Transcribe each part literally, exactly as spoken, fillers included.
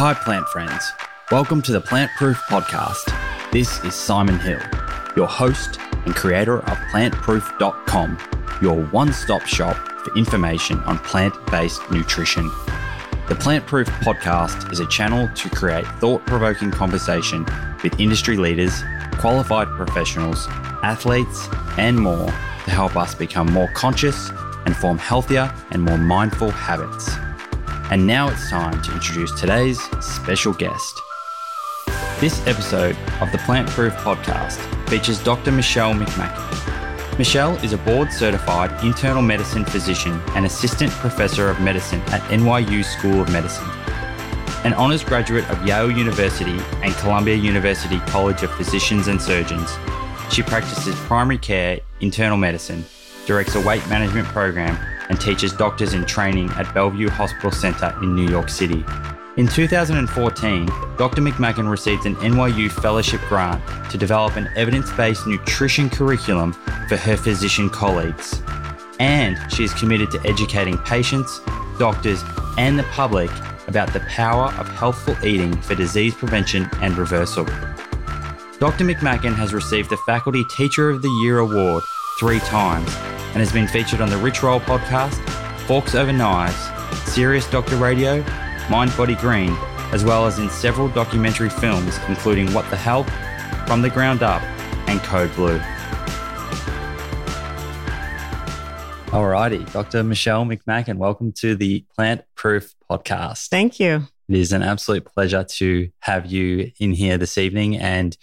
Hi, plant friends. Welcome to the Plant Proof Podcast. This is Simon Hill, your host and creator of plant proof dot com, your one-stop shop for information on plant-based nutrition. The Plant Proof Podcast is a channel to create thought-provoking conversation with industry leaders, qualified professionals, athletes, and more to help us become more conscious and form healthier and more mindful habits. And now it's time to introduce today's special guest. This episode of the Plant Proof Podcast features Doctor Michelle McMacken. Michelle is a board-certified internal medicine physician and assistant professor of medicine at N Y U School of Medicine, an honours graduate of Yale University and Columbia University College of Physicians and Surgeons. She practices primary care, internal medicine, directs a weight management program, and teaches doctors in training at Bellevue Hospital Center in New York City. In two thousand fourteen, Doctor McMacken received an N Y U fellowship grant to develop an evidence-based nutrition curriculum for her physician colleagues. And she is committed to educating patients, doctors, and the public about the power of healthful eating for disease prevention and reversal. Doctor McMacken has received the Faculty Teacher of the Year Award three times and has been featured on the Rich Roll Podcast, Forks Over Knives, Serious Doctor Radio, Mind Body Green, as well as in several documentary films, including What the Health, From the Ground Up, and Code Blue. Alrighty, Doctor Michelle McMacken, welcome to the Plant Proof Podcast. Thank you. It is an absolute pleasure to have you in here this evening, and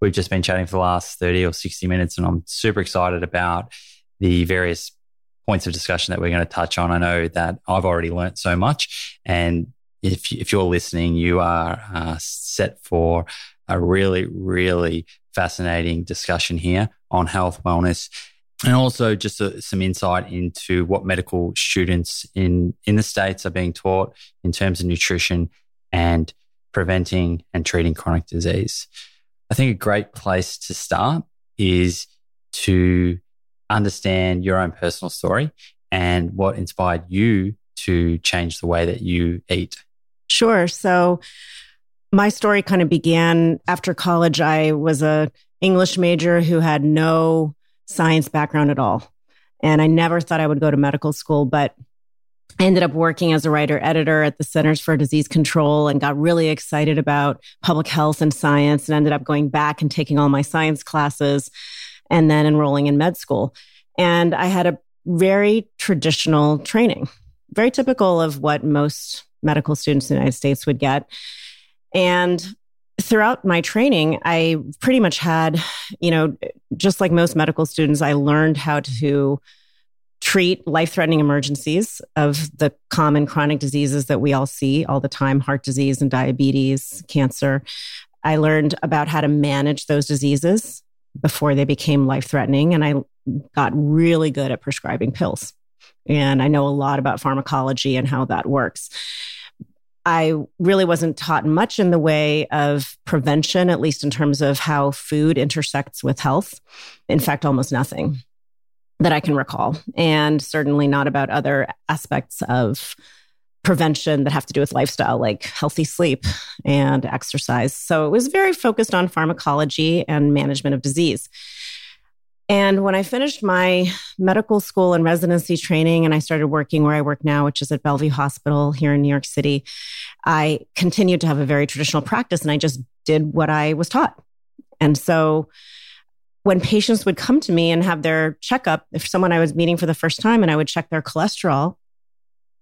we've just been chatting for the last thirty or sixty minutes, and I'm super excited about the various points of discussion that we're going to touch on. I know that I've already learnt so much, and if if you're listening, you are uh, set for a really, really fascinating discussion here on health, wellness, and also just a, some insight into what medical students in, in the States are being taught in terms of nutrition and preventing and treating chronic disease. I think a great place to start is to understand your own personal story and what inspired you to change the way that you eat. Sure. So my story kind of began after college. I was an English major who had no science background at all. And I never thought I would go to medical school, but I ended up working as a writer-editor at the Centers for Disease Control and got really excited about public health and science, and ended up going back and taking all my science classes and then enrolling in med school. And I had a very traditional training, very typical of what most medical students in the United States would get. And throughout my training, I pretty much had, you know, just like most medical students, I learned how to treat life-threatening emergencies of the common chronic diseases that we all see all the time, heart disease and diabetes, cancer. I learned about how to manage those diseases before they became life-threatening. And I got really good at prescribing pills. And I know a lot about pharmacology and how that works. I really wasn't taught much in the way of prevention, at least in terms of how food intersects with health. In fact, almost nothing that I can recall. And certainly not about other aspects of prevention that have to do with lifestyle, like healthy sleep and exercise. So it was very focused on pharmacology and management of disease. And when I finished my medical school and residency training and I started working where I work now, which is at Bellevue Hospital here in New York City, I continued to have a very traditional practice, and I just did what I was taught. And so when patients would come to me and have their checkup, if someone I was meeting for the first time and I would check their cholesterol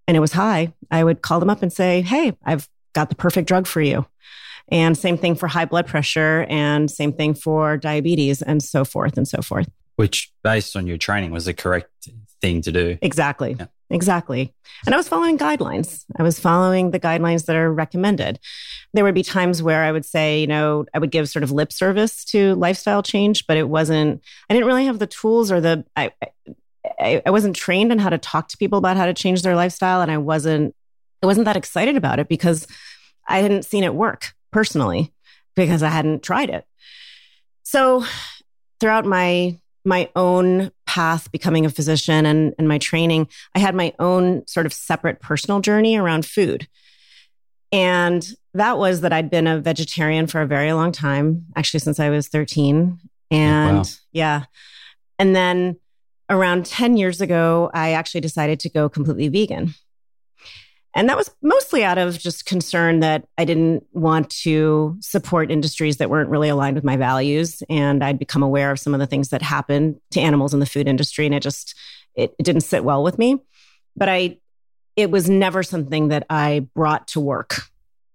and it was high, I would call them up and say, hey, I've got the perfect drug for you. And same thing for high blood pressure, and same thing for diabetes, and so forth and so forth. Which, based on your training, was the correct thing to do. Exactly. Yeah. Exactly. And I was following guidelines. I was following the guidelines that are recommended. There would be times where I would say, you know, I would give sort of lip service to lifestyle change, but it wasn't, I didn't really have the tools or the, I, I I wasn't trained in how to talk to people about how to change their lifestyle. And I wasn't, I wasn't that excited about it because I hadn't seen it work personally, because I hadn't tried it. So throughout my, my own path, becoming a physician and, and my training, I had my own sort of separate personal journey around food. And that was that I'd been a vegetarian for a very long time, actually since I was thirteen. And oh, wow. yeah. And then around ten years ago, I actually decided to go completely vegan. And that was mostly out of just concern that I didn't want to support industries that weren't really aligned with my values. And I'd become aware of some of the things that happened to animals in the food industry. And it just, it, it didn't sit well with me. But I, it was never something that I brought to work.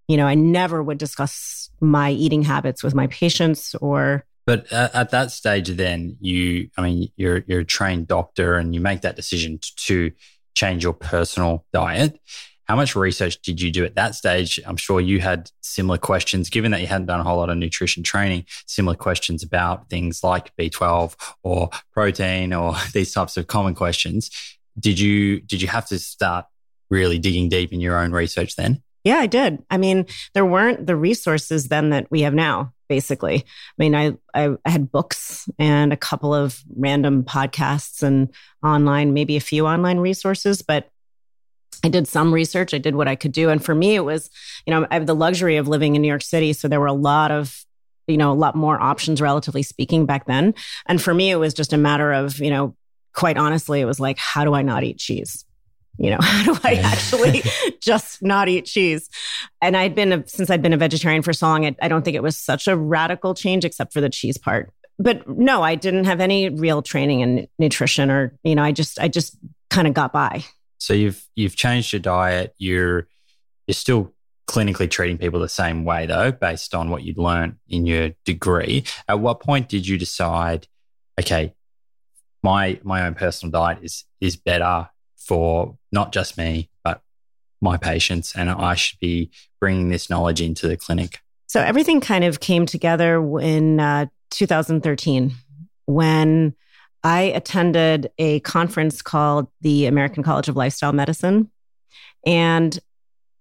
You know, I never would discuss my eating habits with my patients or... But at that stage then, you, I mean, you're you're a trained doctor and you make that decision to change your personal diet. How much research did you do at that stage? I'm sure you had similar questions, given that you hadn't done a whole lot of nutrition training, similar questions about things like B twelve or protein or these types of common questions. Did you did you have to start really digging deep in your own research then? Yeah, I did. I mean, there weren't the resources then that we have now, basically. I mean, I, I had books and a couple of random podcasts and online, maybe a few online resources, but I did some research. I did what I could do. And for me, it was, you know, I have the luxury of living in New York City. So there were a lot of, you know, a lot more options, relatively speaking, back then. And for me, it was just a matter of, you know, quite honestly, it was like, how do I not eat cheese? You know, how do I actually just not eat cheese? And I'd been, a, since I'd been a vegetarian for so long, I, I don't think it was such a radical change except for the cheese part. But no, I didn't have any real training in nutrition or, you know, I just, I just kind of got by. So you've you've changed your diet. You're you're still clinically treating people the same way though, based on what you'd learned in your degree. At what point did you decide, okay, my my own personal diet is is better for not just me, but my patients, and I should be bringing this knowledge into the clinic? So everything kind of came together in uh, two thousand thirteen when I attended a conference called the American College of Lifestyle Medicine. And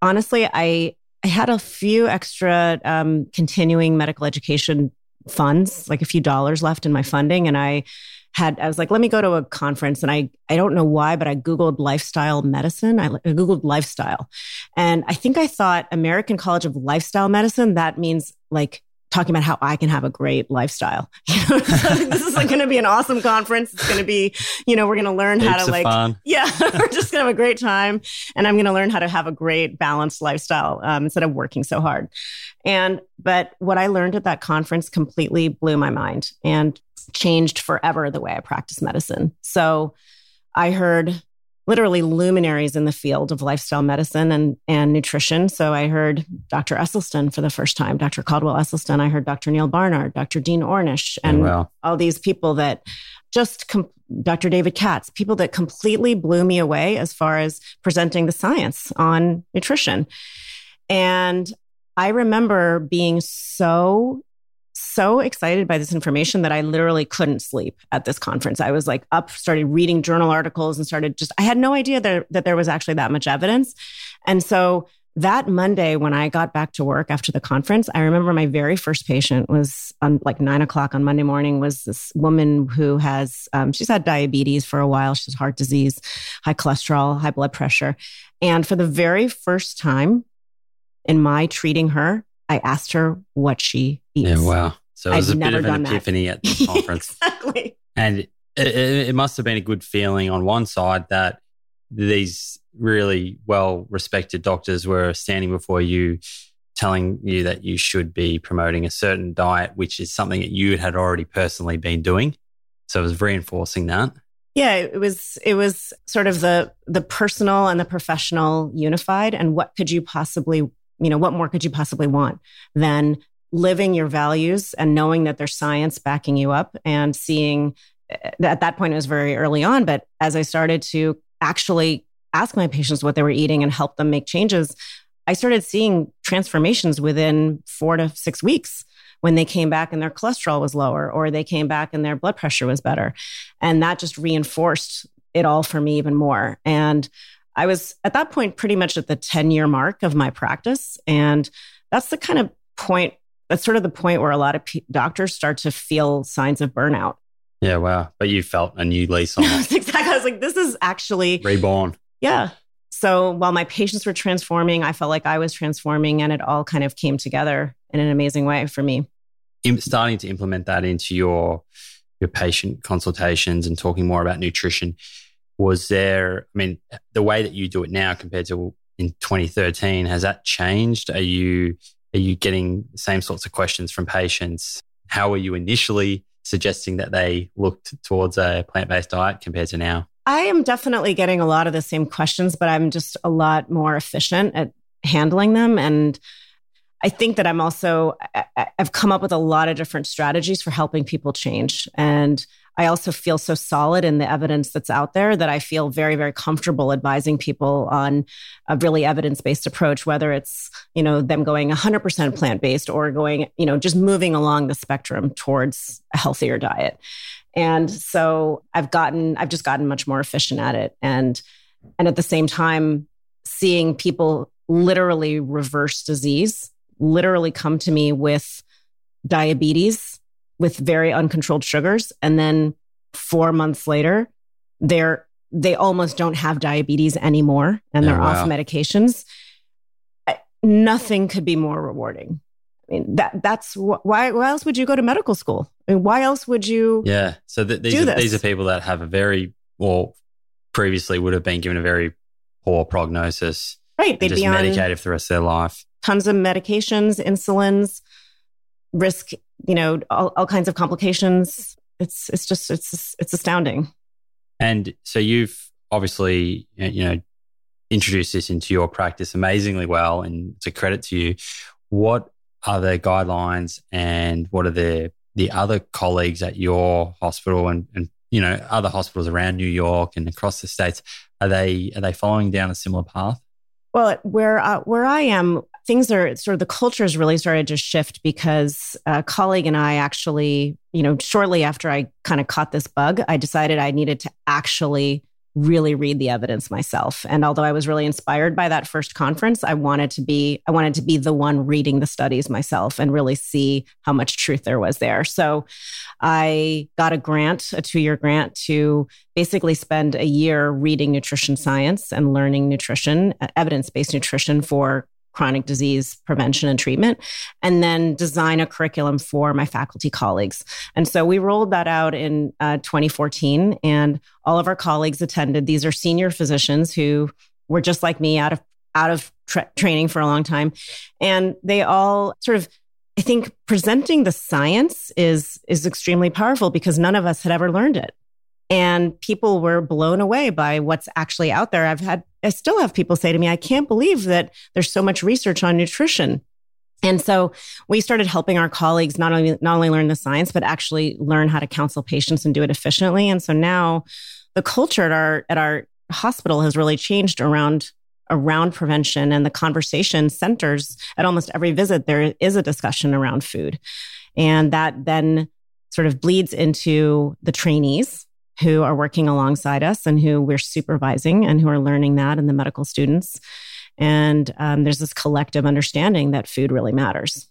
honestly, I, I had a few extra um, continuing medical education funds, like a few dollars left in my funding. And I had, I was like, let me go to a conference. And I, I don't know why, but I Googled lifestyle medicine. I, I Googled lifestyle. And I think I thought American College of Lifestyle Medicine, that means like talking about how I can have a great lifestyle. You know? This is like going to be an awesome conference. It's going to be, you know, we're going to learn Heaps how to like, fun. Yeah, we're just going to have a great time. And I'm going to learn how to have a great balanced lifestyle um, instead of working so hard. And, but what I learned at that conference completely blew my mind and changed forever the way I practice medicine. So I heard literally luminaries in the field of lifestyle medicine and, and nutrition. So I heard Doctor Esselstyn for the first time, Doctor Caldwell Esselstyn. I heard Doctor Neil Barnard, Doctor Dean Ornish, and oh, wow. all these people that just, com- Doctor David Katz, people that completely blew me away as far as presenting the science on nutrition. And I remember being so so excited by this information that I literally couldn't sleep at this conference. I was like up, started reading journal articles and started just, I had no idea that, that there was actually that much evidence. And so that Monday when I got back to work after the conference, I remember my very first patient was on like nine o'clock on Monday morning was this woman who has, um, she's had diabetes for a while. She has heart disease, high cholesterol, high blood pressure. And for the very first time in my treating her, I asked her what she eats. Yeah, wow. So it was I'd a bit of an epiphany that. At the conference. Exactly. And it, it must have been a good feeling on one side that these really well-respected doctors were standing before you telling you that you should be promoting a certain diet, which is something that you had already personally been doing. So it was reinforcing that. Yeah, it was it was sort of the the personal and the professional unified, and what could you possibly You know, what more could you possibly want than living your values and knowing that there's science backing you up and seeing, at that point it was very early on, but as I started to actually ask my patients what they were eating and help them make changes, I started seeing transformations within four to six weeks when they came back and their cholesterol was lower or they came back and their blood pressure was better. And that just reinforced it all for me even more. And I was at that point pretty much at the ten-year mark of my practice. And that's the kind of point, that's sort of the point where a lot of p- doctors start to feel signs of burnout. Yeah, wow. But you felt a new lease on it. Exactly. I was like, this is actually... Reborn. Yeah. So while my patients were transforming, I felt like I was transforming, and it all kind of came together in an amazing way for me. In starting to implement that into your your patient consultations and talking more about nutrition, was there, I mean, the way that you do it now compared to in twenty thirteen, has that changed? Are you are you getting the same sorts of questions from patients? How were you initially suggesting that they looked towards a plant-based diet compared to now? I am definitely getting a lot of the same questions, but I'm just a lot more efficient at handling them. And I think that I'm also, I've come up with a lot of different strategies for helping people change. And I also feel so solid in the evidence that's out there that I feel very, very comfortable advising people on a really evidence-based approach, whether it's, you know, them going one hundred percent plant-based or going, you know, just moving along the spectrum towards a healthier diet. And so I've gotten, I've just gotten much more efficient at it. And, and at the same time, seeing people literally reverse disease, literally come to me with diabetes, with very uncontrolled sugars. And then four months later, they're, they almost don't have diabetes anymore and they're oh, wow. off medications. I, nothing could be more rewarding. I mean, that that's wh- why, why else would you go to medical school? I mean, why else would you Yeah. So th- these, are, these are people that have a very, or previously would have been given a very poor prognosis. Right. They'd just be medicated for the rest of their life. Tons of medications, insulins, risk, you know, all, all kinds of complications. It's it's just, it's it's astounding. And so you've obviously, you know, introduced this into your practice amazingly well, and it's a credit to you. What are the guidelines and what are the the other colleagues at your hospital and, and you know, other hospitals around New York and across the states, are they are they following down a similar path? Well, where uh, where I am, things are sort of the culture's really started to shift because a colleague and I actually, you know, shortly after I kind of caught this bug, I decided I needed to actually really read the evidence myself. And although I was really inspired by that first conference, I wanted to be I wanted to be the one reading the studies myself and really see how much truth there was there. So I got a grant, a two-year grant, to basically spend a year reading nutrition science and learning nutrition, evidence-based nutrition for chronic disease prevention and treatment, and then design a curriculum for my faculty colleagues. And so we rolled that out in uh, twenty fourteen, and all of our colleagues attended. These are senior physicians who were just like me, out of out of tra- training for a long time, and they all sort of, I think, presenting the science is is extremely powerful because none of us had ever learned it. And people were blown away by what's actually out there. I've had, I still have people say to me, I can't believe that there's so much research on nutrition. And so we started helping our colleagues not only not only learn the science, but actually learn how to counsel patients and do it efficiently. And so now the culture at our at our hospital has really changed around around prevention, and the conversation centers at almost every visit. There is a discussion around food, and that then sort of bleeds into the trainees who are working alongside us and who we're supervising and who are learning that, and the medical students. And um, there's this collective understanding that food really matters.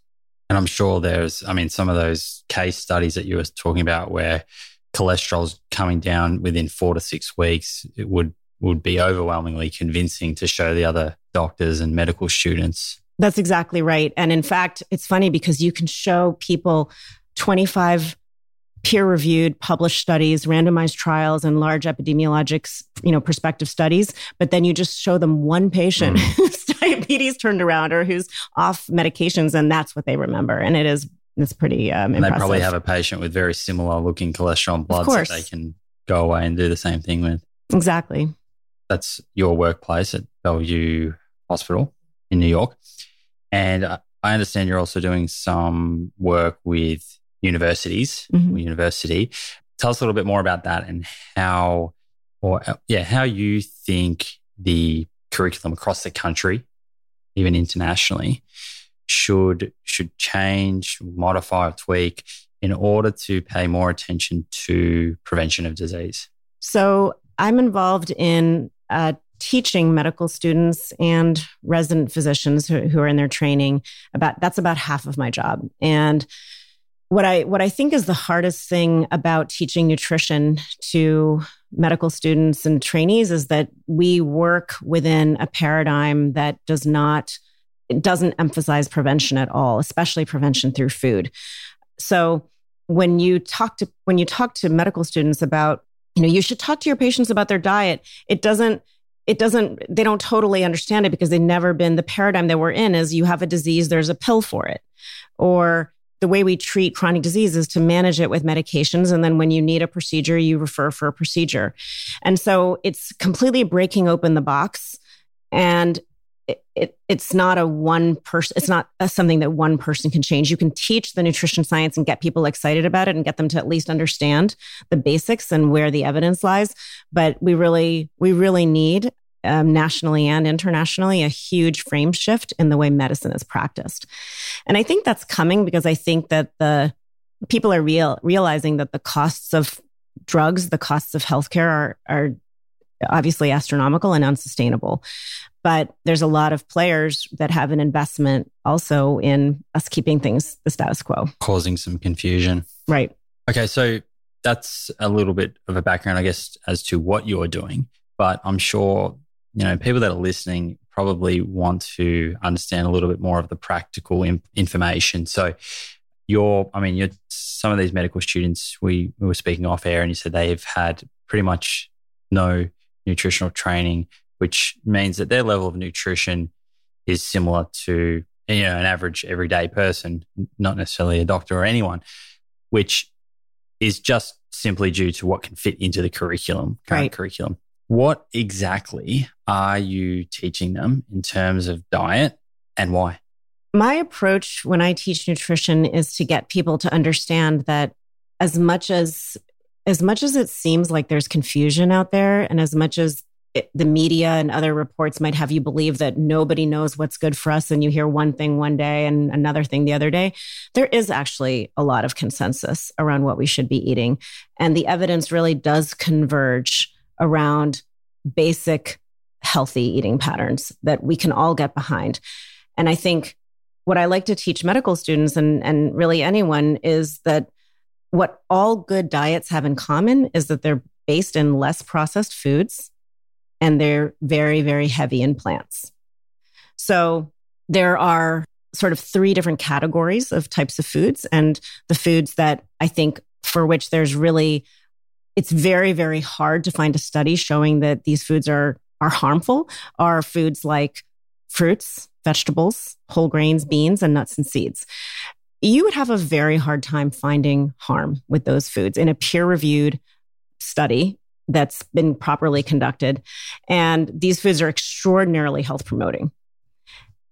And I'm sure there's, I mean, some of those case studies that you were talking about where cholesterol's coming down within four to six weeks, it would, would be overwhelmingly convincing to show the other doctors and medical students. That's exactly right. And in fact, it's funny because you can show people twenty-five peer-reviewed, published studies, randomized trials, and large epidemiologic, you know, prospective studies. But then you just show them one patient mm. whose diabetes turned around or who's off medications, and that's what they remember. And it is it's pretty um, impressive. And they probably have a patient with very similar-looking cholesterol and bloods that they can go away and do the same thing with. Exactly. That's your workplace at Bellevue Hospital in New York, and I understand you're also doing some work with universities, mm-hmm. university. Tell us a little bit more about that and how, or yeah, how you think the curriculum across the country, even internationally, should should change, modify, or tweak in order to pay more attention to prevention of disease. So I'm involved in uh, teaching medical students and resident physicians who, who are in their training. About that's about half of my job, and What I what I think is the hardest thing about teaching nutrition to medical students and trainees is that we work within a paradigm that does not, it doesn't emphasize prevention at all, especially prevention through food. So when you talk to when you talk to medical students about, you know, you should talk to your patients about their diet, it doesn't It doesn't, they don't totally understand it because they've never been, the paradigm that we're in is you have a disease, there's a pill for it. Or the way we treat chronic disease is to manage it with medications. And then when you need a procedure, you refer for a procedure. And so it's completely breaking open the box. And it, it, it's not a one person, it's not a, something that one person can change. You can teach the nutrition science and get people excited about it and get them to at least understand the basics and where the evidence lies. But we really, we really need um, nationally and internationally a huge frame shift in the way medicine is practiced. And I think that's coming because I think that the people are real, realizing that the costs of drugs, the costs of healthcare are, are obviously astronomical and unsustainable. But there's a lot of players that have an investment also in us keeping things the status quo. Causing some confusion. Right. Okay, so that's a little bit of a background, I guess, as to what you're doing. But I'm sure, you know, people that are listening probably want to understand a little bit more of the practical in- information. So you're, I mean, you're some of these medical students, we, we were speaking off air and you said they've had pretty much no nutritional training, which means that their level of nutrition is similar to, you know, an average everyday person, not necessarily a doctor or anyone, which is just simply due to what can fit into the curriculum, current right. curriculum. What exactly are you teaching them in terms of diet and why? My approach when I teach nutrition is to get people to understand that as much as, as much as it seems like there's confusion out there and as much as the media and other reports might have you believe that nobody knows what's good for us and you hear one thing one day and another thing the other day, there is actually a lot of consensus around what we should be eating. And the evidence really does converge around basic healthy eating patterns that we can all get behind. And I think what I like to teach medical students and, and really anyone is that what all good diets have in common is that they're based in less processed foods. And they're very, very heavy in plants. So there are sort of three different categories of types of foods. And the foods that I think for which there's really, it's very, very hard to find a study showing that these foods are, are harmful are foods like fruits, vegetables, whole grains, beans, and nuts and seeds. You would have a very hard time finding harm with those foods in a peer-reviewed study that's been properly conducted. And these foods are extraordinarily health promoting.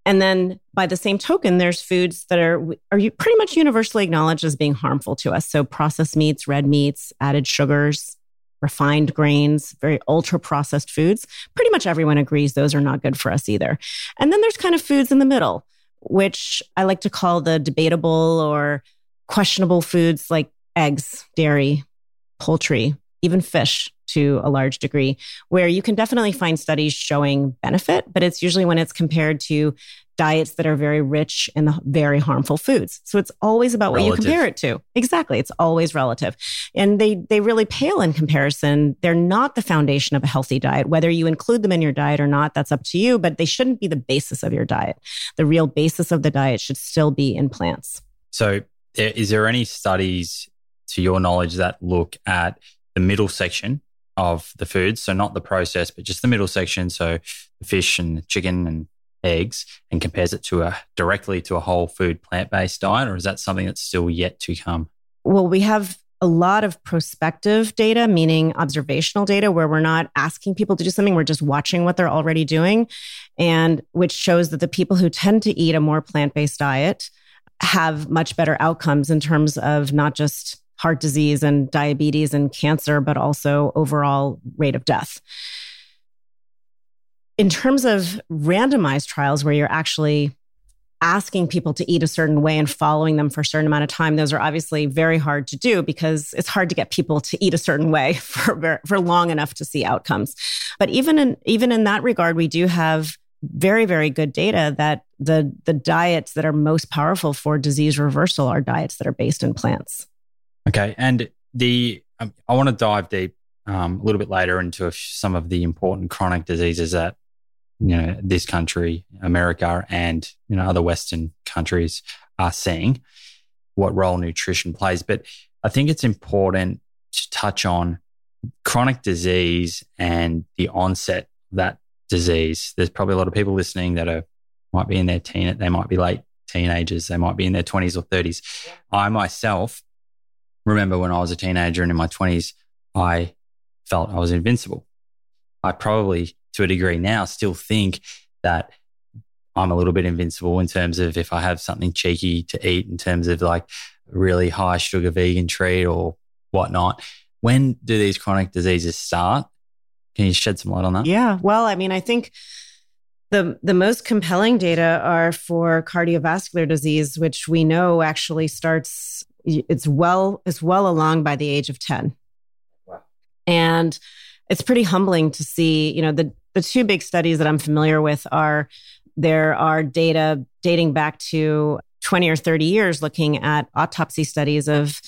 And then by the same token, there's foods that are, are pretty much universally acknowledged as being harmful to us. So processed meats, red meats, added sugars, refined grains, very ultra processed foods. Pretty much everyone agrees those are not good for us either. And then there's kind of foods in the middle, which I like to call the debatable or questionable foods like eggs, dairy, poultry, even fish to a large degree, where you can definitely find studies showing benefit, but it's usually when it's compared to diets that are very rich in the very harmful foods. So it's always about relative. What you compare it to. Exactly. It's always relative. And they they really pale in comparison. They're not the foundation of a healthy diet. Whether you include them in your diet or not, that's up to you, but they shouldn't be the basis of your diet. The real basis of the diet should still be in plants. So is there any studies, to your knowledge, that look at the middle section of the foods, so not the process, but just the middle section, so the fish and the chicken and eggs, and compares it to a directly to a whole food plant-based diet, or is that something that's still yet to come? Well, we have a lot of prospective data, meaning observational data, where we're not asking people to do something, we're just watching what they're already doing, and which shows that the people who tend to eat a more plant-based diet have much better outcomes in terms of not just heart disease and diabetes and cancer, but also overall rate of death. In terms of randomized trials where you're actually asking people to eat a certain way and following them for a certain amount of time, those are obviously very hard to do because it's hard to get people to eat a certain way for, for long enough to see outcomes. But even in, even in that regard, we do have very, very good data that the the diets that are most powerful for disease reversal are diets that are based in plants. Okay. And the um, I want to dive deep um, a little bit later into some of the important chronic diseases that, you know, this country, America, and, you know, other Western countries are seeing, what role nutrition plays. But I think it's important to touch on chronic disease and the onset of that disease. There's probably a lot of people listening that are might be in their teen, they might be late teenagers, they might be in their twenties or thirties. I myself remember when I was a teenager and in my twenties, I felt I was invincible. I probably, to a degree now, still think that I'm a little bit invincible in terms of if I have something cheeky to eat, in terms of like really high sugar vegan treat or whatnot. When do these chronic diseases start? Can you shed some light on that? Yeah. Well, I mean, I think the the most compelling data are for cardiovascular disease, which we know actually starts, it's well, it's well along by the age of ten. Wow. And it's pretty humbling to see, you know, the, the two big studies that I'm familiar with are, there are data dating back to twenty or thirty years looking at autopsy studies of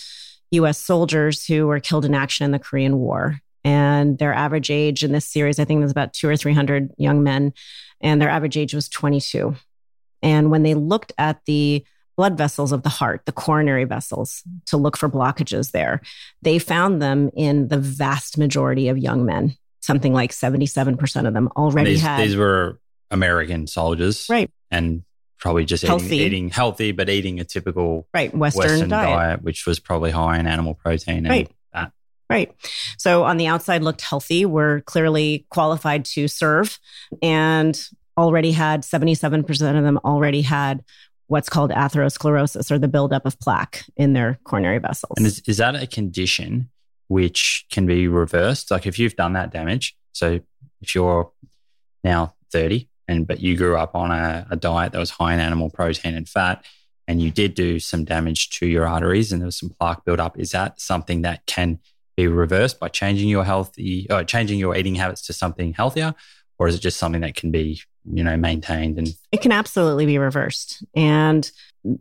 U S soldiers who were killed in action in the Korean War. And their average age in this series, I think there's about two or three hundred young men, and their average age was twenty-two. And when they looked at the blood vessels of the heart, the coronary vessels, to look for blockages there, they found them in the vast majority of young men. Something like seventy-seven percent of them already these, had. These were American soldiers. Right. And probably just healthy. Eating, eating healthy, but eating a typical right. Western, Western diet. diet, which was probably high in animal protein and right. fat. Right. So on the outside looked healthy, were clearly qualified to serve, and already had seventy-seven percent of them already had what's called atherosclerosis, or the buildup of plaque in their coronary vessels. And is, is that a condition which can be reversed? Like if you've done that damage, so if you're now thirty and but you grew up on a, a diet that was high in animal protein and fat, and you did do some damage to your arteries and there was some plaque buildup, is that something that can be reversed by changing your healthy, or changing your eating habits to something healthier? Or is it just something that can be, you know, maintained? And it can absolutely be reversed. And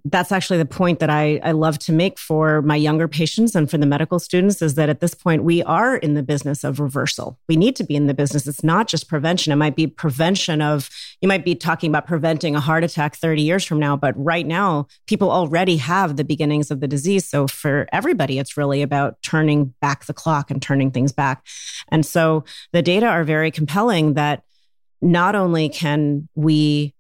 that's actually the point that I, I love to make for my younger patients and for the medical students, is that at this point, we are in the business of reversal. We need to be in the business. It's not just prevention. It might be prevention of, you might be talking about preventing a heart attack thirty years from now, but right now, people already have the beginnings of the disease. So for everybody, it's really about turning back the clock and turning things back. And so the data are very compelling that not only can we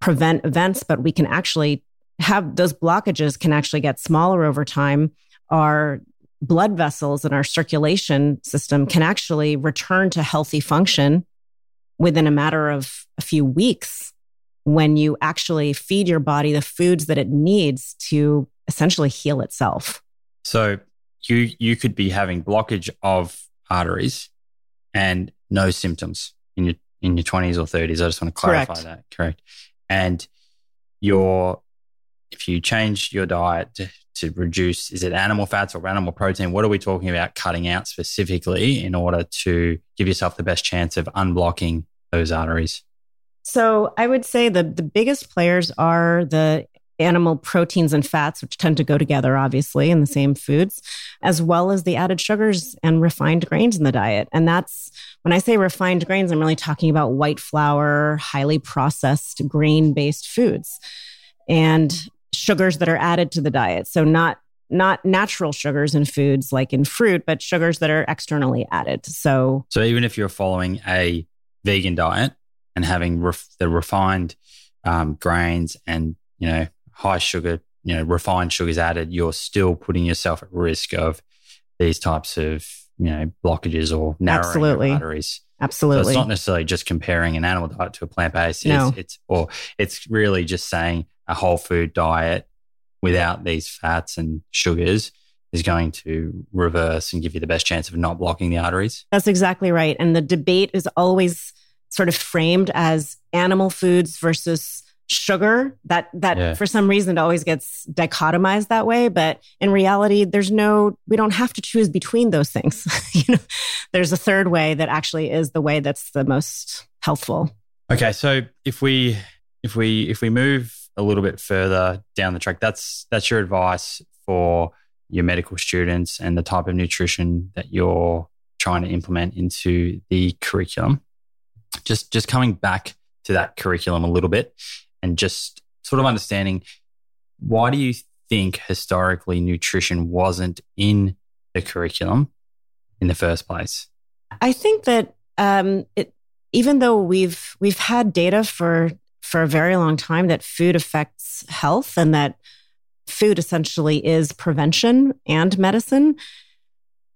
prevent events, but we can actually have those blockages can actually get smaller over time. Our blood vessels and our circulation system can actually return to healthy function within a matter of a few weeks when you actually feed your body the foods that it needs to essentially heal itself. So you you could be having blockage of arteries and no symptoms in your in your twenties or thirties. I just want to clarify Correct. that. Correct. And your if you change your diet to, to reduce, is it animal fats or animal protein? What are we talking about cutting out specifically in order to give yourself the best chance of unblocking those arteries? So I would say the, the biggest players are the animal proteins and fats, which tend to go together, obviously, in the same foods, as well as the added sugars and refined grains in the diet. And that's, when I say refined grains, I'm really talking about white flour, highly processed grain-based foods. And sugars that are added to the diet. So not not natural sugars in foods like in fruit, but sugars that are externally added. So so even if you're following a vegan diet and having ref, the refined um, grains and, you know, high sugar, you know, refined sugars added, you're still putting yourself at risk of these types of, you know, blockages or narrowing Absolutely. your arteries. Absolutely. So it's not necessarily just comparing an animal diet to a plant-based. No. It's, it's or it's really just saying a whole food diet without these fats and sugars is going to reverse and give you the best chance of not blocking the arteries. That's exactly right. And the debate is always sort of framed as animal foods versus sugar. That that yeah. for some reason it always gets dichotomized that way. But in reality, there's no, we don't have to choose between those things. You know, there's a third way that actually is the way that's the most healthful. Okay, so if we if we if we move a little bit further down the track, that's that's your advice for your medical students and the type of nutrition that you're trying to implement into the curriculum. Just just coming back to that curriculum a little bit and just sort of understanding, why do you think historically nutrition wasn't in the curriculum in the first place? I think that um, it, even though we've we've had data for for a very long time that food affects health and that food essentially is prevention and medicine,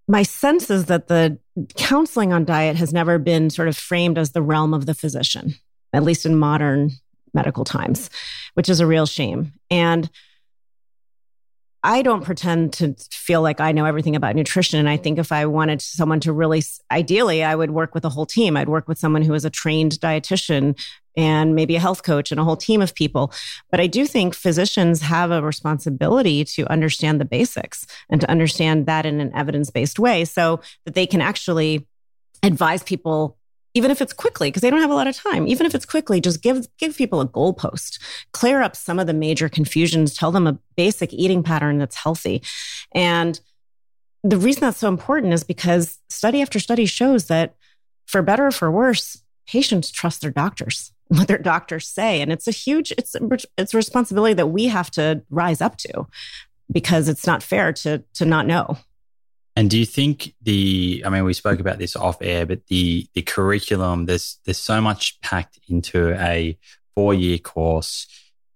my sense is that the counseling on diet has never been sort of framed as the realm of the physician, at least in modern medical times, which is a real shame. And I don't pretend to feel like I know everything about nutrition. And I think if I wanted someone to really, ideally, I would work with a whole team. I'd work with someone who is a trained dietitian and maybe a health coach and a whole team of people. But I do think physicians have a responsibility to understand the basics and to understand that in an evidence-based way so that they can actually advise people, even if it's quickly, because they don't have a lot of time, even if it's quickly, just give give people a goalpost, clear up some of the major confusions, tell them a basic eating pattern that's healthy. And the reason that's so important is because study after study shows that for better or for worse, patients trust their doctors, what their doctors say. And it's a huge, it's, it's a responsibility that we have to rise up to, because it's not fair to to not know. And do you think the, I mean, we spoke about this off air, but the the curriculum, there's there's so much packed into a four-year course.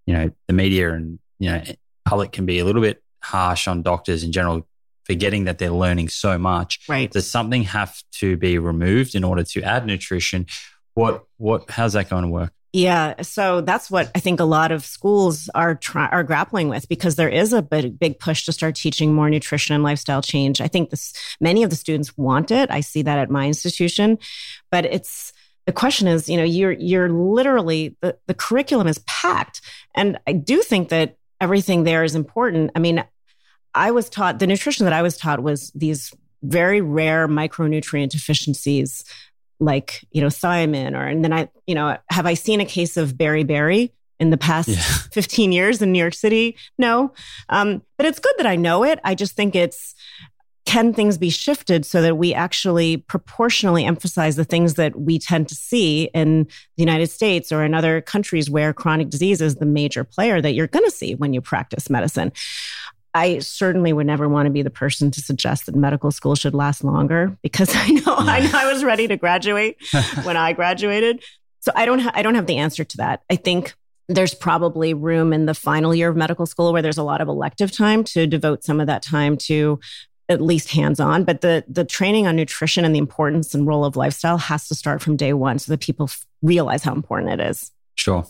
You know, the media and, you know, public can be a little bit harsh on doctors in general, forgetting that they're learning so much. Right. Does something have to be removed in order to add nutrition? What, what, how's that going to work? Yeah. So that's what I think a lot of schools are try- are grappling with, because there is a big, big push to start teaching more nutrition and lifestyle change. I think this, many of the students want it. I see that at my institution, but it's, the question is, you know, you're, you're literally, the, the curriculum is packed. And I do think that everything there is important. I mean, I was taught, the nutrition that I was taught was these very rare micronutrient deficiencies, like, you know, thiamine, or, and then I, you know, have I seen a case of beriberi in the past yeah. fifteen years in New York City? No. Um, but it's good that I know it. I just think it's, can things be shifted so that we actually proportionally emphasize the things that we tend to see in the United States or in other countries where chronic disease is the major player that you're going to see when you practice medicine? I certainly would never want to be the person to suggest that medical school should last longer, because I know, yeah. I know I was ready to graduate when I graduated. So I don't, ha- I don't have the answer to that. I think there's probably room in the final year of medical school, where there's a lot of elective time, to devote some of that time to at least hands-on. But the the training on nutrition and the importance and role of lifestyle has to start from day one, so that people f- realize how important it is. Sure.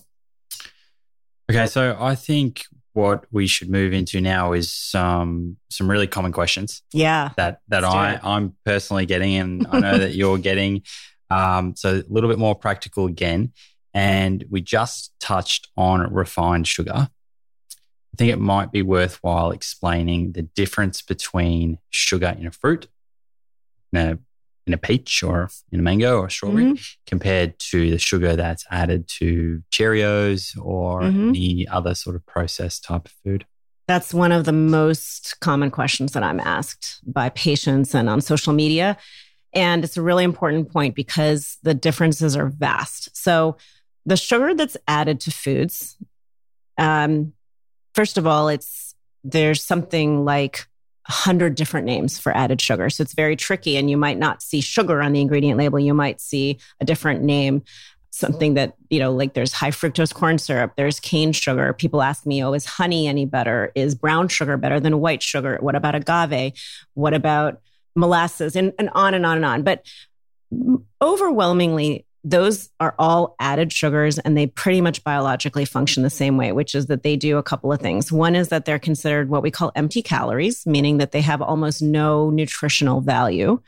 Okay, so I think what we should move into now is some some really common questions. Yeah, that that I I'm personally getting, and I know that you're getting. Um, so a little bit more practical again, and we just touched on refined sugar. I think it might be worthwhile explaining the difference between sugar in a fruit, in a in a peach or in a mango or a strawberry, mm-hmm. compared to the sugar that's added to Cheerios or mm-hmm. any other sort of processed type of food? That's one of the most common questions that I'm asked by patients and on social media. And it's a really important point, because the differences are vast. So the sugar that's added to foods, um, first of all, it's there's something like one hundred different names for added sugar. So it's very tricky, and you might not see sugar on the ingredient label. You might see a different name, something that, you know, like there's high fructose corn syrup, there's cane sugar. People ask me, oh, is honey any better? Is brown sugar better than white sugar? What about agave? What about molasses? And, and on and on and on. But overwhelmingly, those are all added sugars, and they pretty much biologically function the same way, which is that they do a couple of things. One is that they're considered what we call empty calories, meaning that they have almost no nutritional value,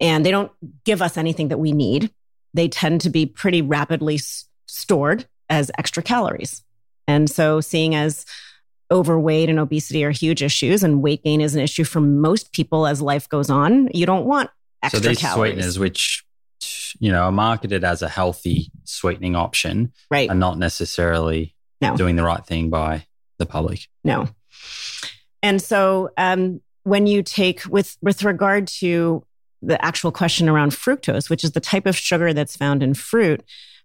and they don't give us anything that we need. They tend to be pretty rapidly s- stored as extra calories. And so, seeing as overweight and obesity are huge issues, and weight gain is an issue for most people as life goes on, you don't want extra calories. So these sweeteners, which, you know, are marketed as a healthy sweetening option right. are not necessarily no. doing the right thing by the public. No. And so um, when you take, with with regard to the actual question around fructose, which is the type of sugar that's found in fruit,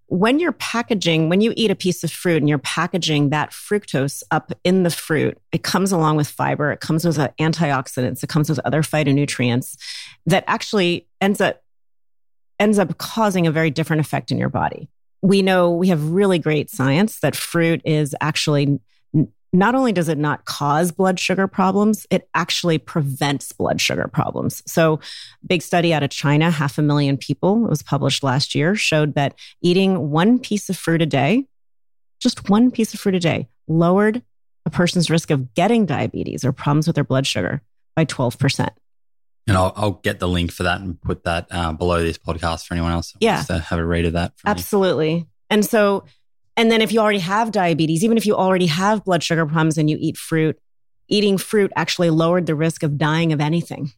when you're packaging, when you eat a piece of fruit and you're packaging that fructose up in the fruit, it comes along with fiber, it comes with antioxidants, it comes with other phytonutrients that actually ends up ends up causing a very different effect in your body. We know, we have really great science that fruit is actually, not only does it not cause blood sugar problems, it actually prevents blood sugar problems. So big study out of China, half a million people, it was published last year, showed that eating one piece of fruit a day, just one piece of fruit a day, lowered a person's risk of getting diabetes or problems with their blood sugar by twelve percent. And I'll, I'll get the link for that and put that uh, below this podcast for anyone else. Yeah. To have a read of that. Absolutely. Me. And so, and then if you already have diabetes, even if you already have blood sugar problems and you eat fruit, eating fruit actually lowered the risk of dying of anything.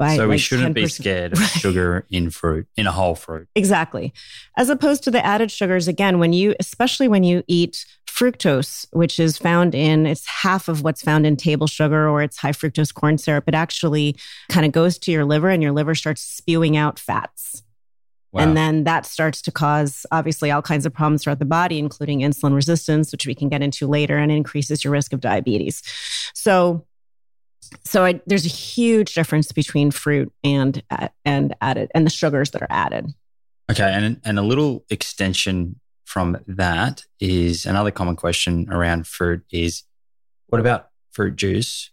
By so like we shouldn't ten percent. Be scared of sugar in fruit, in a whole fruit. Exactly. As opposed to the added sugars, again, when you, especially when you eat fructose, which is found in, it's half of what's found in table sugar or it's high fructose corn syrup, it actually kind of goes to your liver and your liver starts spewing out fats. Wow. And then that starts to cause, obviously, all kinds of problems throughout the body, including insulin resistance, which we can get into later, and increases your risk of diabetes. So So I, there's a huge difference between fruit and uh, and added and the sugars that are added. Okay, and and a little extension from that is another common question around fruit is, what about fruit juice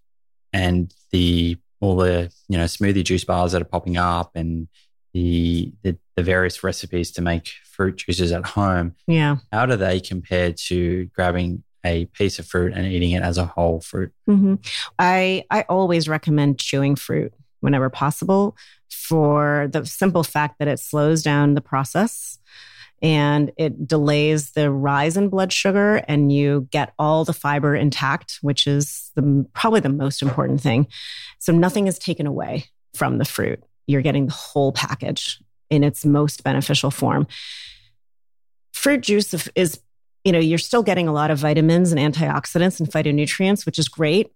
and the all the you know smoothie juice bars that are popping up and the the, the various recipes to make fruit juices at home? Yeah, how do they compare to grabbing a piece of fruit and eating it as a whole fruit? Mm-hmm. I, I always recommend chewing fruit whenever possible for the simple fact that it slows down the process and it delays the rise in blood sugar and you get all the fiber intact, which is the, probably the most important thing. So nothing is taken away from the fruit. You're getting the whole package in its most beneficial form. Fruit juice is You know, you're still getting a lot of vitamins and antioxidants and phytonutrients, which is great,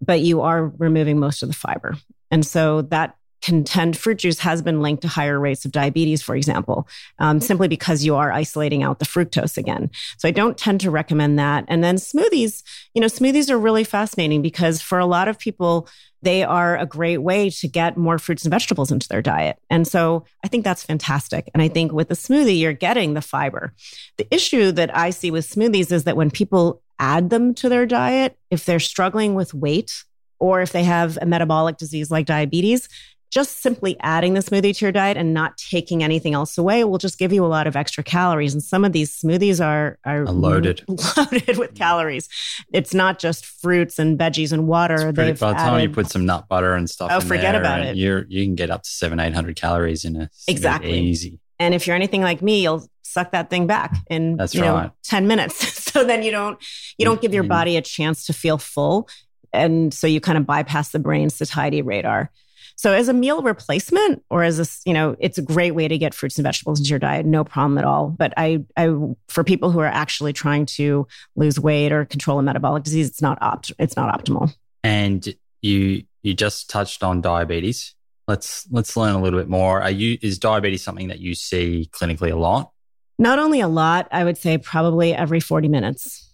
but you are removing most of the fiber. And so that can tend, fruit juice has been linked to higher rates of diabetes, for example, um, simply because you are isolating out the fructose again. So I don't tend to recommend that. And then smoothies, you know, smoothies are really fascinating because for a lot of people, they are a great way to get more fruits and vegetables into their diet. And so I think that's fantastic. And I think with a smoothie, you're getting the fiber. The issue that I see with smoothies is that when people add them to their diet, if they're struggling with weight or if they have a metabolic disease like diabetes, just simply adding the smoothie to your diet and not taking anything else away will just give you a lot of extra calories. And some of these smoothies are, are loaded loaded with calories. It's not just fruits and veggies and water. By the time you put some nut butter and stuff oh, in forget there, about it. You're, you can get up to seven, eight hundred calories in a exactly easy. And if you're anything like me, you'll suck that thing back in That's you know, right. ten minutes. So then you don't you don't give your body a chance to feel full, and so you kind of bypass the brain's satiety radar. So as a meal replacement or as a, you know, it's a great way to get fruits and vegetables into your diet. No problem at all. But I, I, for people who are actually trying to lose weight or control a metabolic disease, it's not opt, it's not optimal. And you, you just touched on diabetes. Let's, let's learn a little bit more. Are you, is diabetes something that you see clinically a lot? Not only a lot, I would say probably every forty minutes.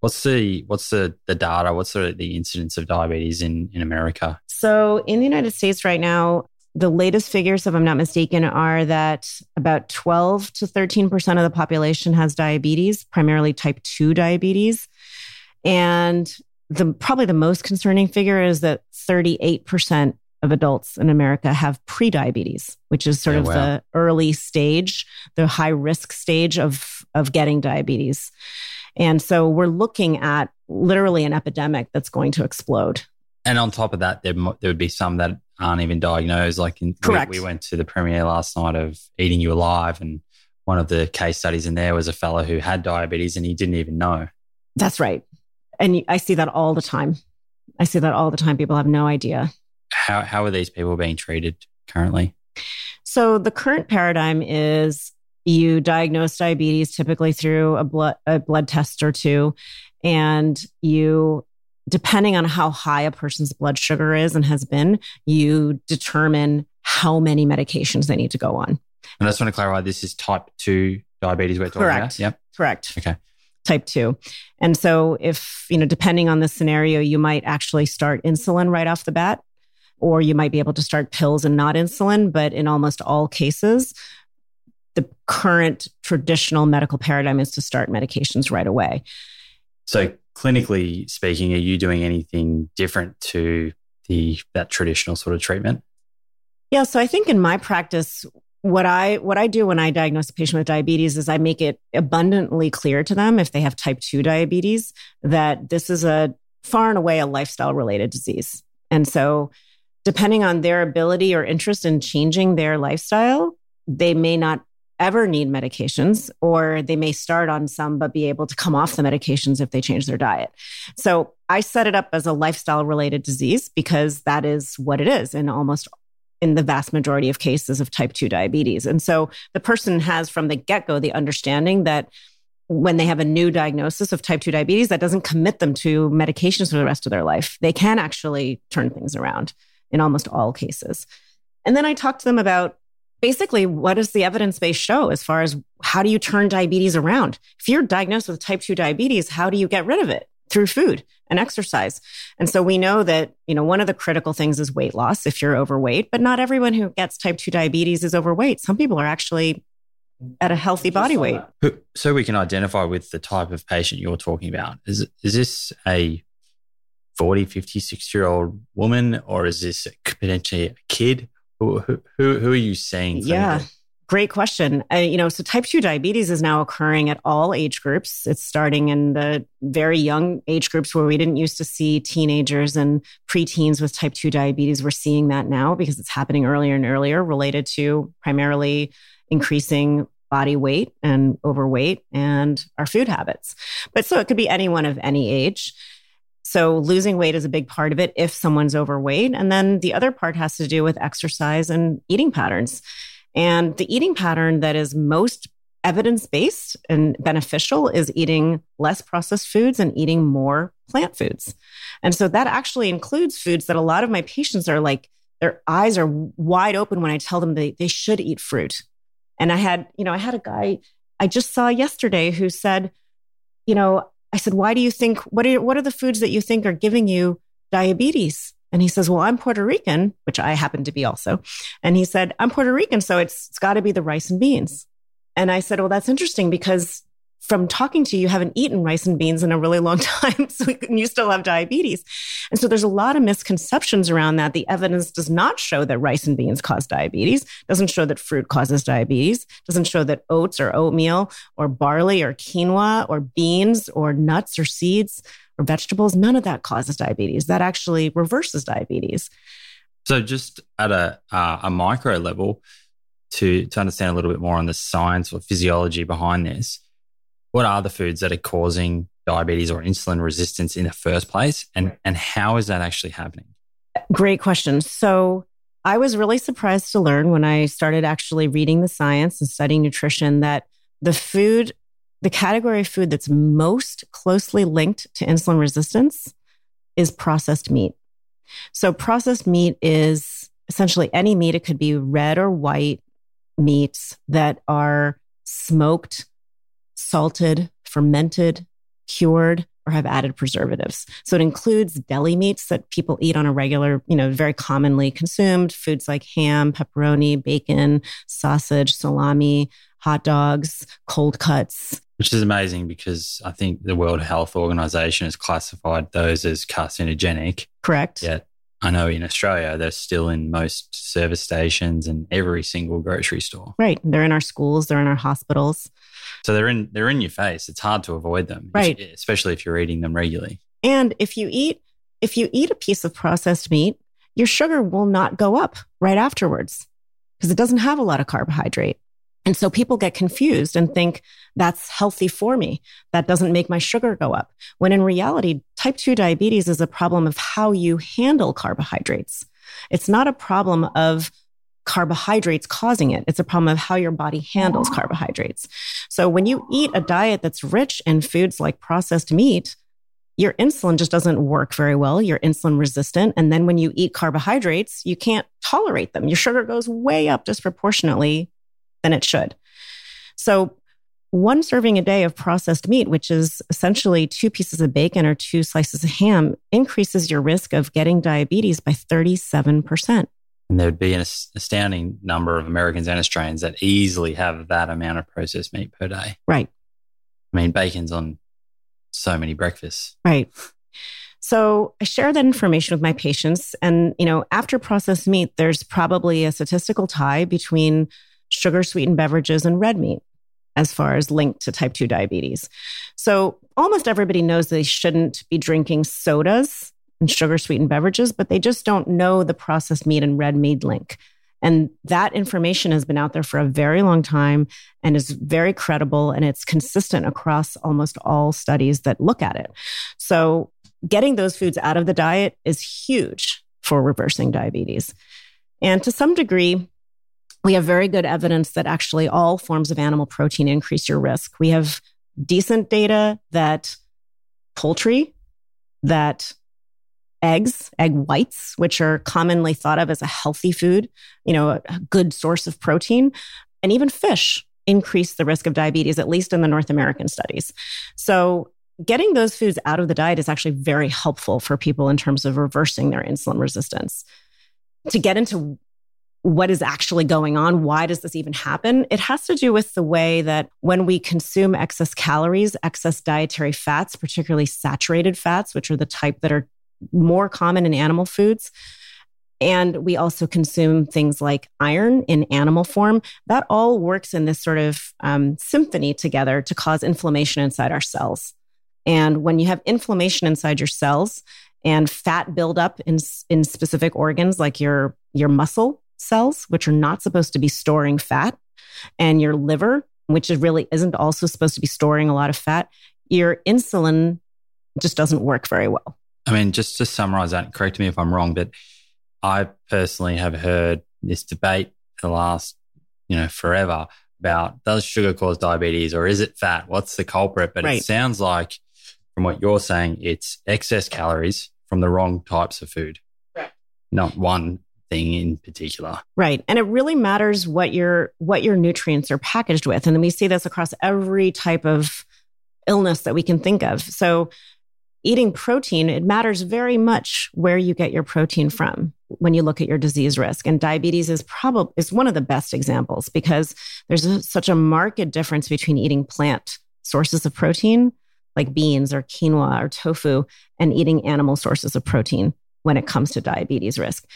What's the what's the, the data? What's the, the incidence of diabetes in, in America? So in the United States right now, the latest figures, if I'm not mistaken, are that about twelve to thirteen percent of the population has diabetes, primarily type two diabetes. And the probably the most concerning figure is that thirty-eight percent of adults in America have prediabetes, which is sort oh, of wow. the early stage, the high risk stage of, of getting diabetes. And so we're looking at literally an epidemic that's going to explode. And on top of that, there, there would be some that aren't even diagnosed. Like in, Correct. We, we went to the premiere last night of Eating You Alive, and one of the case studies in there was a fellow who had diabetes and he didn't even know. That's right. And I see that all the time. I see that all the time. People have no idea. How how are these people being treated currently? So the current paradigm is You diagnose diabetes typically through a blood, a blood test or two. And you, depending on how high a person's blood sugar is and has been, you determine how many medications they need to go on. And I just want to clarify, this is type two diabetes we're talking about? Correct. Yep. Correct. Okay. Type two. And so if, you know, depending on the scenario, you might actually start insulin right off the bat, or you might be able to start pills and not insulin. But in almost all cases, the current traditional medical paradigm is to start medications right away. So clinically speaking, are you doing anything different to the that traditional sort of treatment? Yeah. So I think in my practice, What I what I do when I diagnose a patient with diabetes is I make it abundantly clear to them, if they have type two diabetes, that this is a far and away a lifestyle-related disease. And so depending on their ability or interest in changing their lifestyle, they may not ever need medications, or they may start on some but be able to come off the medications if they change their diet. So I set it up as a lifestyle-related disease because that is what it is in almost in the vast majority of cases of type two diabetes. And so the person has from the get-go the understanding that when they have a new diagnosis of type two diabetes, that doesn't commit them to medications for the rest of their life. They can actually turn things around in almost all cases. And then I talk to them about basically what does the evidence base show as far as how do you turn diabetes around? If you're diagnosed with type two diabetes, how do you get rid of it? Through food and exercise. And so we know that, you know, one of the critical things is weight loss if you're overweight, but not everyone who gets type two diabetes is overweight. Some people are actually at a healthy body weight. So we can identify with the type of patient you're talking about. Is is this a forty, fifty, sixty-year-old woman, or is this potentially a kid? Who, who, who are you seeing? Yeah. That? Great question. Uh, you know, so type two diabetes is now occurring at all age groups. It's starting in the very young age groups where we didn't used to see teenagers and preteens with type two diabetes. We're seeing that now because it's happening earlier and earlier, related to primarily increasing body weight and overweight and our food habits. But so it could be anyone of any age. So losing weight is a big part of it if someone's overweight. And then the other part has to do with exercise and eating patterns. And the eating pattern that is most evidence-based and beneficial is eating less processed foods and eating more plant foods. And so that actually includes foods that a lot of my patients are like, their eyes are wide open when I tell them they, they should eat fruit. And I had, you know, I had a guy I just saw yesterday who said, you know, I said, why do you think, what are, what are the foods that you think are giving you diabetes? And he says, well, I'm Puerto Rican, which I happen to be also. And he said, I'm Puerto Rican, so it's, it's got to be the rice and beans. And I said, well, that's interesting because from talking to you, you haven't eaten rice and beans in a really long time, so you still have diabetes. And so there's a lot of misconceptions around that. The evidence does not show that rice and beans cause diabetes, doesn't show that fruit causes diabetes, doesn't show that oats or oatmeal or barley or quinoa or beans or nuts or seeds or vegetables, none of that causes diabetes. That actually reverses diabetes. So just at a uh, a micro level, to, to understand a little bit more on the science or physiology behind this, what are the foods that are causing diabetes or insulin resistance in the first place? And, and how is that actually happening? Great question. So I was really surprised to learn when I started actually reading the science and studying nutrition that the food The category of food that's most closely linked to insulin resistance is processed meat. So processed meat is essentially any meat. It could be red or white meats that are smoked, salted, fermented, cured, or have added preservatives. So it includes deli meats that people eat on a regular, you know, very commonly consumed. Foods like ham, pepperoni, bacon, sausage, salami, hot dogs, cold cuts. Which is amazing because I think the World Health Organization has classified those as carcinogenic. Correct. Yet I know in Australia, they're still in most service stations and every single grocery store. Right. They're in our schools. They're in our hospitals. So they're in they're in your face. It's hard to avoid them. Right. Especially if you're eating them regularly. And if you eat if you eat a piece of processed meat, your sugar will not go up right afterwards because it doesn't have a lot of carbohydrate. And so people get confused and think that's healthy for me. That doesn't make my sugar go up. When in reality, type two diabetes is a problem of how you handle carbohydrates. It's not a problem of carbohydrates causing it. It's a problem of how your body handles carbohydrates. So when you eat a diet that's rich in foods like processed meat, your insulin just doesn't work very well. You're insulin resistant. And then when you eat carbohydrates, you can't tolerate them. Your sugar goes way up disproportionately than it should. So one serving a day of processed meat, which is essentially two pieces of bacon or two slices of ham, increases your risk of getting diabetes by thirty-seven percent. And there'd be an astounding number of Americans and Australians that easily have that amount of processed meat per day. Right. I mean, bacon's on so many breakfasts. Right. So I share that information with my patients. And, you know, after processed meat, there's probably a statistical tie between sugar-sweetened beverages and red meat as far as linked to type two diabetes. So almost everybody knows they shouldn't be drinking sodas and sugar-sweetened beverages, but they just don't know the processed meat and red meat link. And that information has been out there for a very long time and is very credible, and it's consistent across almost all studies that look at it. So getting those foods out of the diet is huge for reversing diabetes. And to some degree, we have very good evidence that actually all forms of animal protein increase your risk. We have decent data that poultry, that eggs, egg whites, which are commonly thought of as a healthy food, you know, a, a good source of protein, and even fish increase the risk of diabetes, at least in the North American studies. So getting those foods out of the diet is actually very helpful for people in terms of reversing their insulin resistance. To get into what is actually going on, why does this even happen? It has to do with the way that when we consume excess calories, excess dietary fats, particularly saturated fats, which are the type that are more common in animal foods. And we also consume things like iron in animal form. That all works in this sort of um, symphony together to cause inflammation inside our cells. And when you have inflammation inside your cells and fat buildup in, in specific organs like your, your muscle cells, which are not supposed to be storing fat, and your liver, which really isn't also supposed to be storing a lot of fat, your insulin just doesn't work very well. I mean, just to summarize that, correct me if I'm wrong, but I personally have heard this debate the last, you know, forever about does sugar cause diabetes or is it fat? What's the culprit? But right. It sounds like from what you're saying, it's excess calories from the wrong types of food, right. Not one thing in particular. Right. And it really matters what your, what your nutrients are packaged with. And then we see this across every type of illness that we can think of. So eating protein, it matters very much where you get your protein from when you look at your disease risk. And diabetes is probably is one of the best examples because there's a, such a marked difference between eating plant sources of protein, like beans or quinoa or tofu, and eating animal sources of protein when it comes to diabetes risk.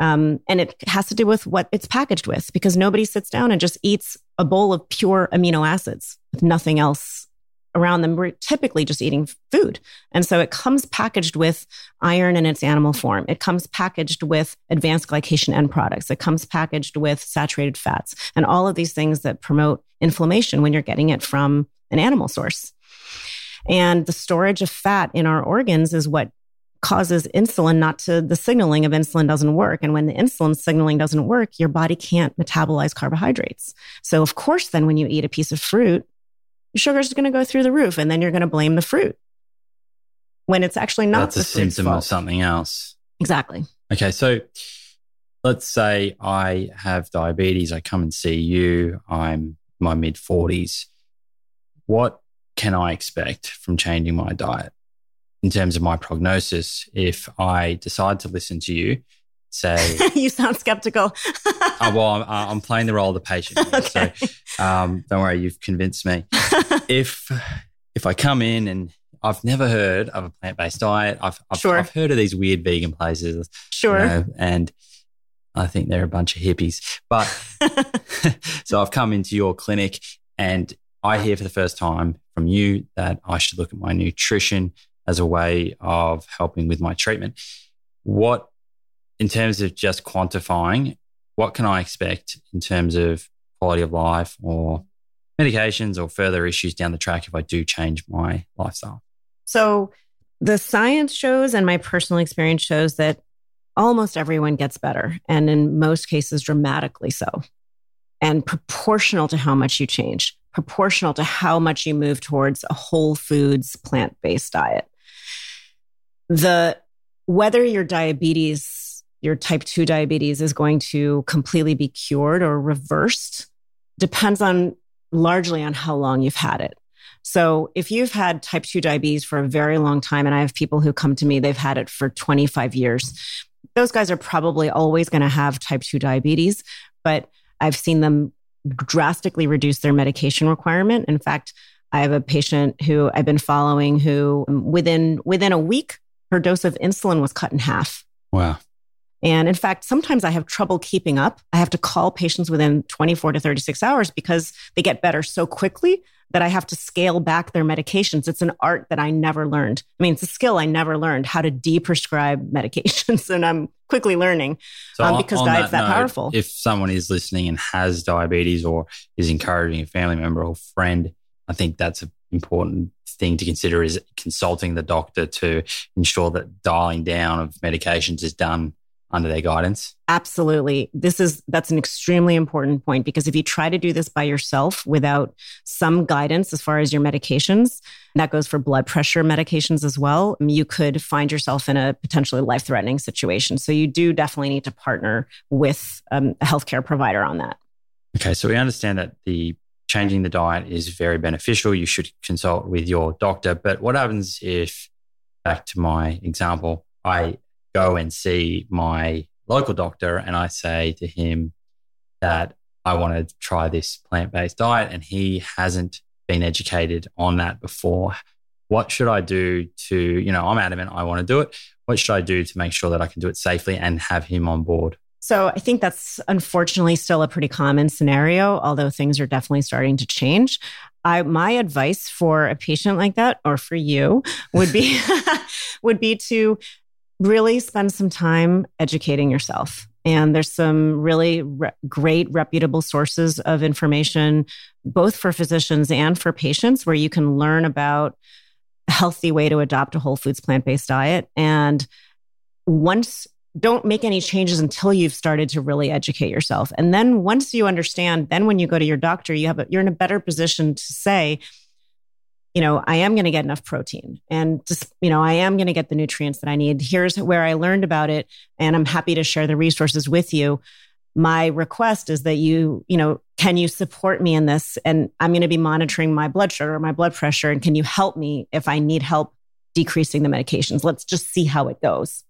Um, and it has to do with what it's packaged with because nobody sits down and just eats a bowl of pure amino acids with nothing else around them. We're typically just eating food. And so it comes packaged with iron in its animal form. It comes packaged with advanced glycation end products. It comes packaged with saturated fats and all of these things that promote inflammation when you're getting it from an animal source. And the storage of fat in our organs is what causes insulin not to, the signaling of insulin doesn't work. And when the insulin signaling doesn't work, your body can't metabolize carbohydrates. So of course, then when you eat a piece of fruit, sugar's going to go through the roof, and then you're going to blame the fruit when it's actually not. That's the a symptom fault. Of something else. Exactly. Okay, so let's say I have diabetes. I come and see you. I'm in my mid forties. What can I expect from changing my diet in terms of my prognosis if I decide to listen to you? Say you sound skeptical. oh, well, I'm, I'm playing the role of the patient. Okay. So um, don't worry, you've convinced me. if if I come in and I've never heard of a plant-based diet, I've I've, sure. I've heard of these weird vegan places, sure, you know, and I think they're a bunch of hippies. But so I've come into your clinic and I hear for the first time from you that I should look at my nutrition as a way of helping with my treatment. What In terms of just quantifying, what can I expect in terms of quality of life or medications or further issues down the track if I do change my lifestyle? So the science shows and my personal experience shows that almost everyone gets better, and in most cases, dramatically so. And proportional to how much you change, proportional to how much you move towards a whole foods, plant-based diet. The whether your diabetes, your type two diabetes is going to completely be cured or reversed depends on largely on how long you've had it. So if you've had type two diabetes for a very long time, and I have people who come to me, they've had it for twenty-five years. Those guys are probably always going to have type two diabetes, but I've seen them drastically reduce their medication requirement. In fact, I have a patient who I've been following who within within a week, her dose of insulin was cut in half. Wow. And in fact, sometimes I have trouble keeping up. I have to call patients within twenty-four to thirty-six hours because they get better so quickly that I have to scale back their medications. It's an art that I never learned. I mean, it's a skill I never learned, how to de-prescribe medications. And I'm quickly learning so um, because on, on diet's that, that note, powerful. If someone is listening and has diabetes or is encouraging a family member or friend, I think that's an important thing to consider is consulting the doctor to ensure that dialing down of medications is done under their guidance? Absolutely. This is, that's an extremely important point because if you try to do this by yourself without some guidance as far as your medications, and that goes for blood pressure medications as well, you could find yourself in a potentially life-threatening situation. So you do definitely need to partner with um, a healthcare provider on that. Okay. So we understand that the changing the diet is very beneficial. You should consult with your doctor. But what happens if, back to my example, I go and see my local doctor and I say to him that I want to try this plant-based diet and he hasn't been educated on that before. What should I do to, you know, I'm adamant I want to do it. What should I do to make sure that I can do it safely and have him on board? So I think that's unfortunately still a pretty common scenario, although things are definitely starting to change. I, my advice for a patient like that, or for you, would be would be to really spend some time educating yourself. And there's some really re- great reputable sources of information, both for physicians and for patients, where you can learn about a healthy way to adopt a whole foods plant-based diet. And once, don't make any changes until you've started to really educate yourself. And then once you understand, then when you go to your doctor, you have a, you're in a better position to say, you know, I am going to get enough protein and just, you know, I am going to get the nutrients that I need. Here's where I learned about it. And I'm happy to share the resources with you. My request is that you, you know, can you support me in this? And I'm going to be monitoring my blood sugar, my blood pressure. And can you help me if I need help decreasing the medications? Let's just see how it goes.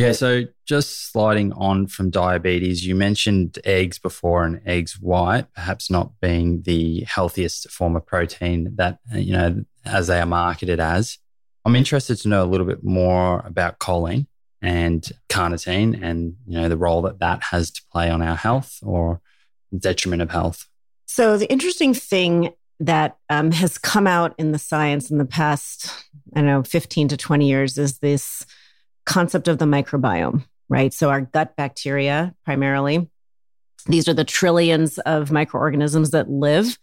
Okay. So just sliding on from diabetes, you mentioned eggs before and eggs white, perhaps not being the healthiest form of protein that, you know, as they are marketed as. I'm interested to know a little bit more about choline and carnitine and, you know, the role that that has to play on our health or detriment of health. So the interesting thing that um, has come out in the science in the past, I don't know, fifteen to twenty years is this concept of the microbiome, right? So our gut bacteria, primarily, these are the trillions of microorganisms that live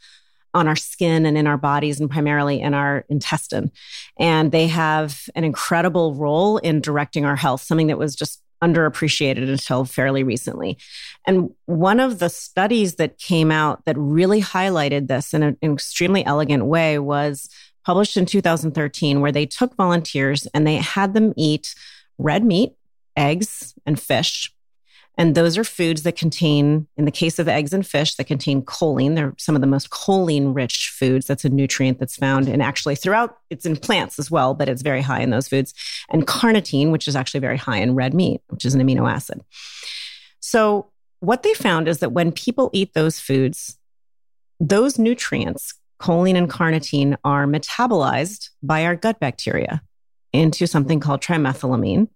on our skin and in our bodies and primarily in our intestine. And they have an incredible role in directing our health, something that was just underappreciated until fairly recently. And one of the studies that came out that really highlighted this in an extremely elegant way was published in two thousand thirteen, where they took volunteers and they had them eat red meat, eggs, and fish. And those are foods that contain, in the case of eggs and fish, that contain choline. They're some of the most choline-rich foods. That's a nutrient that's found in actually throughout, it's in plants as well, but it's very high in those foods. And carnitine, which is actually very high in red meat, which is an amino acid. So what they found is that when people eat those foods, those nutrients, choline and carnitine, are metabolized by our gut bacteria into something called trimethylamine.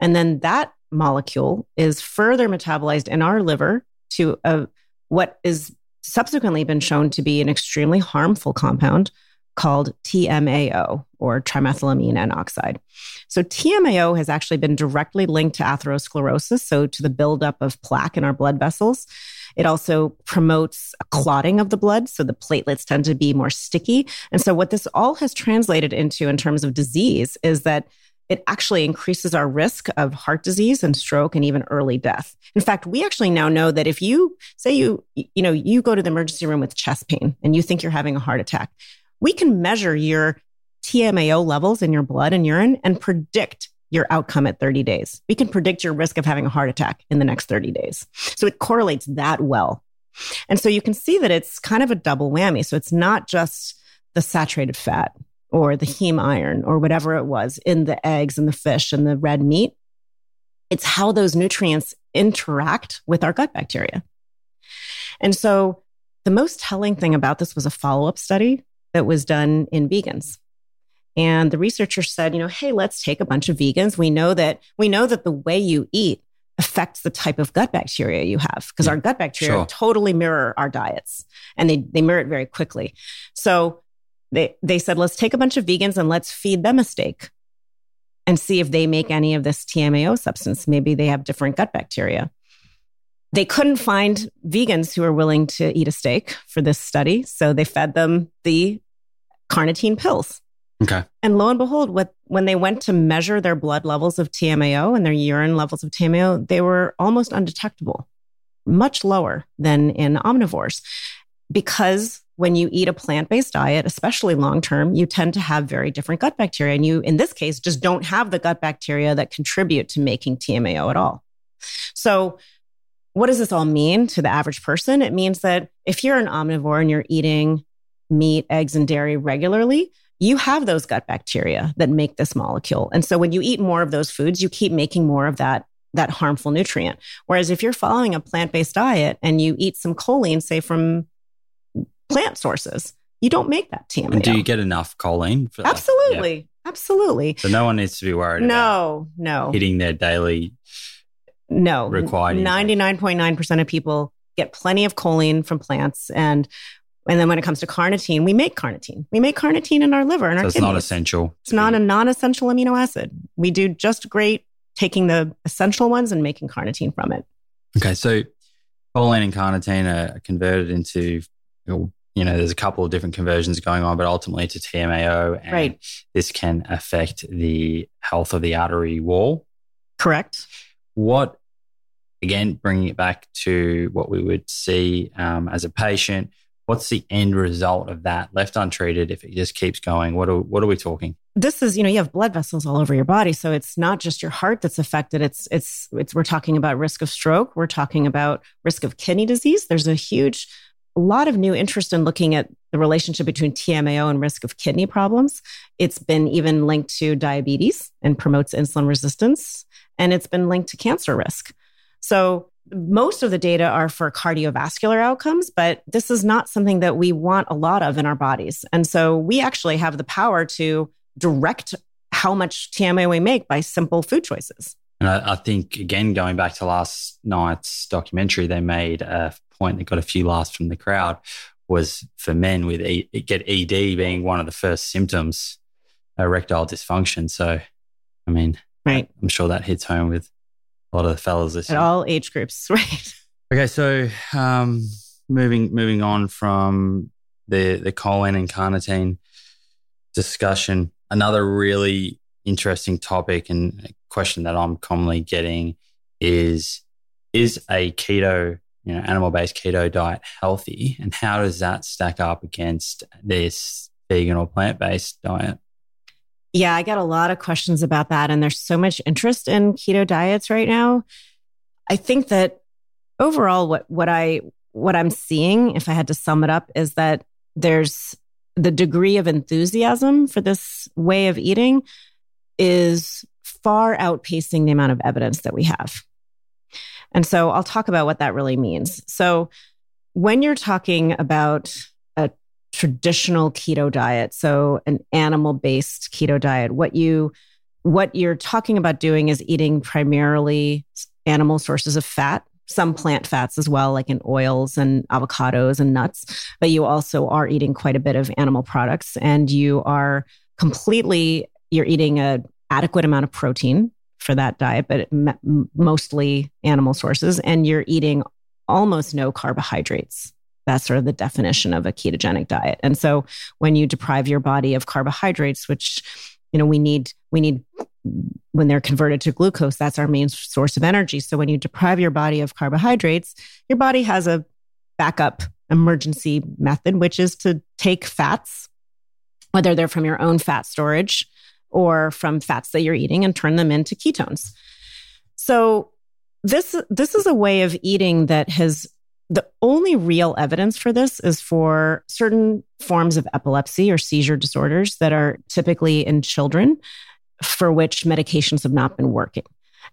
And then that molecule is further metabolized in our liver to a, what is subsequently been shown to be an extremely harmful compound called T M A O, or trimethylamine N oxide. So T M A O has actually been directly linked to atherosclerosis, so to the buildup of plaque in our blood vessels. It also promotes a clotting of the blood, so the platelets tend to be more sticky. And so what this all has translated into in terms of disease is that it actually increases our risk of heart disease and stroke and even early death. In fact, we actually now know that if you say you, you know, you go to the emergency room with chest pain and you think you're having a heart attack, we can measure your T M A O levels in your blood and urine and predict your outcome at thirty days. We can predict your risk of having a heart attack in the next thirty days. So it correlates that well. And so you can see that it's kind of a double whammy. So it's not just the saturated fat or the heme iron or whatever it was in the eggs and the fish and the red meat. It's how those nutrients interact with our gut bacteria. And so the most telling thing about this was a follow-up study that was done in vegans. And the researcher said, you know, hey, let's take a bunch of vegans. We know that we know that the way you eat affects the type of gut bacteria you have, because yeah, our gut bacteria sure. totally mirror our diets, and they, they mirror it very quickly. So they, they said, let's take a bunch of vegans and let's feed them a steak and see if they make any of this T M A O substance. Maybe they have different gut bacteria. They couldn't find vegans who were willing to eat a steak for this study. So they fed them the carnitine pills. Okay. And lo and behold, what, when they went to measure their blood levels of T M A O and their urine levels of T M A O, they were almost undetectable, much lower than in omnivores. Because when you eat a plant-based diet, especially long-term, you tend to have very different gut bacteria. And you, in this case, just don't have the gut bacteria that contribute to making T M A O at all. So what does this all mean to the average person? It means that if you're an omnivore and you're eating meat, eggs, and dairy regularly, you have those gut bacteria that make this molecule. And so when you eat more of those foods, you keep making more of that, that harmful nutrient. Whereas if you're following a plant-based diet and you eat some choline, say from plant sources, you don't make that T M A O. And do you get enough choline? For absolutely. Like, yeah. Absolutely. So no one needs to be worried no, about no. hitting their daily no, required. ninety-nine point nine percent of people get plenty of choline from plants. And And then when it comes to carnitine, we make carnitine. We make carnitine in our liver and our kidneys. So it's not essential. It's not a non-essential amino acid. We do just great taking the essential ones and making carnitine from it. Okay, so choline and carnitine are converted into, you know, there's a couple of different conversions going on, but ultimately to T M A O. And right. This can affect the health of the artery wall. Correct. What, again, bringing it back to what we would see um, as a patient, what's the end result of that left untreated if it just keeps going? What are, what are we talking? This is, you know, you have blood vessels all over your body. So it's not just your heart that's affected. It's, it's, it's, we're talking about risk of stroke. We're talking about risk of kidney disease. There's a huge, a lot of new interest in looking at the relationship between T M A O and risk of kidney problems. It's been even linked to diabetes and promotes insulin resistance. And it's been linked to cancer risk. So most of the data are for cardiovascular outcomes, but this is not something that we want a lot of in our bodies. And so we actually have the power to direct how much T M A O we make by simple food choices. And I, I think, again, going back to last night's documentary, they made a point that got a few laughs from the crowd, was for men with e- get E D being one of the first symptoms, erectile dysfunction. So, I mean, right. I'm sure that hits home with a lot of the fellas this year. At all age groups, right? Okay, so um, moving moving on from the the choline and carnitine discussion, another really interesting topic and a question that I'm commonly getting is: is a keto, you know, animal based keto diet healthy, and how does that stack up against this vegan or plant based diet? Yeah, I get a lot of questions about that. And there's so much interest in keto diets right now. I think that overall, what, what, I, what I'm seeing, if I had to sum it up, is that there's the degree of enthusiasm for this way of eating is far outpacing the amount of evidence that we have. And so I'll talk about what that really means. So when you're talking about a traditional keto diet, so an animal-based keto diet, what you what you're talking about doing is eating primarily animal sources of fat, some plant fats as well, like in oils and avocados and nuts, but you also are eating quite a bit of animal products, and you are completely you're eating an adequate amount of protein for that diet, but mostly animal sources, and you're eating almost no carbohydrates. That's sort of the definition of a ketogenic diet. And so when you deprive your body of carbohydrates, which, you know, we need, we need when they're converted to glucose, that's our main source of energy. So when you deprive your body of carbohydrates, your body has a backup emergency method, which is to take fats, whether they're from your own fat storage or from fats that you're eating, and turn them into ketones. So this, this is a way of eating that has, the only real evidence for this is for certain forms of epilepsy or seizure disorders that are typically in children, for which medications have not been working.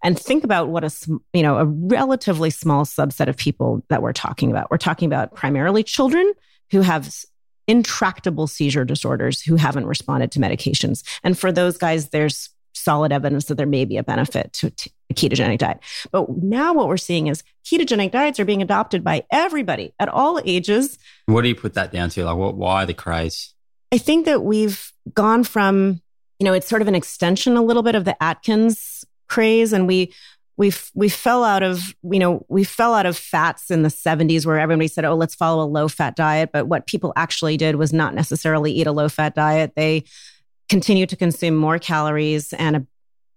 And think about what a, you know, a relatively small subset of people that we're talking about. We're talking about primarily children who have intractable seizure disorders who haven't responded to medications. And for those guys, there's solid evidence that there may be a benefit to a ketogenic diet. But now what we're seeing is ketogenic diets are being adopted by everybody at all ages. What do you put that down to? Like, what? Why the craze? I think that we've gone from, you know, it's sort of an extension a little bit of the Atkins craze, and we we we fell out of, you know, we fell out of fats in the seventies, where everybody said, oh, let's follow a low-fat diet. But what people actually did was not necessarily eat a low-fat diet. They continue to consume more calories and a,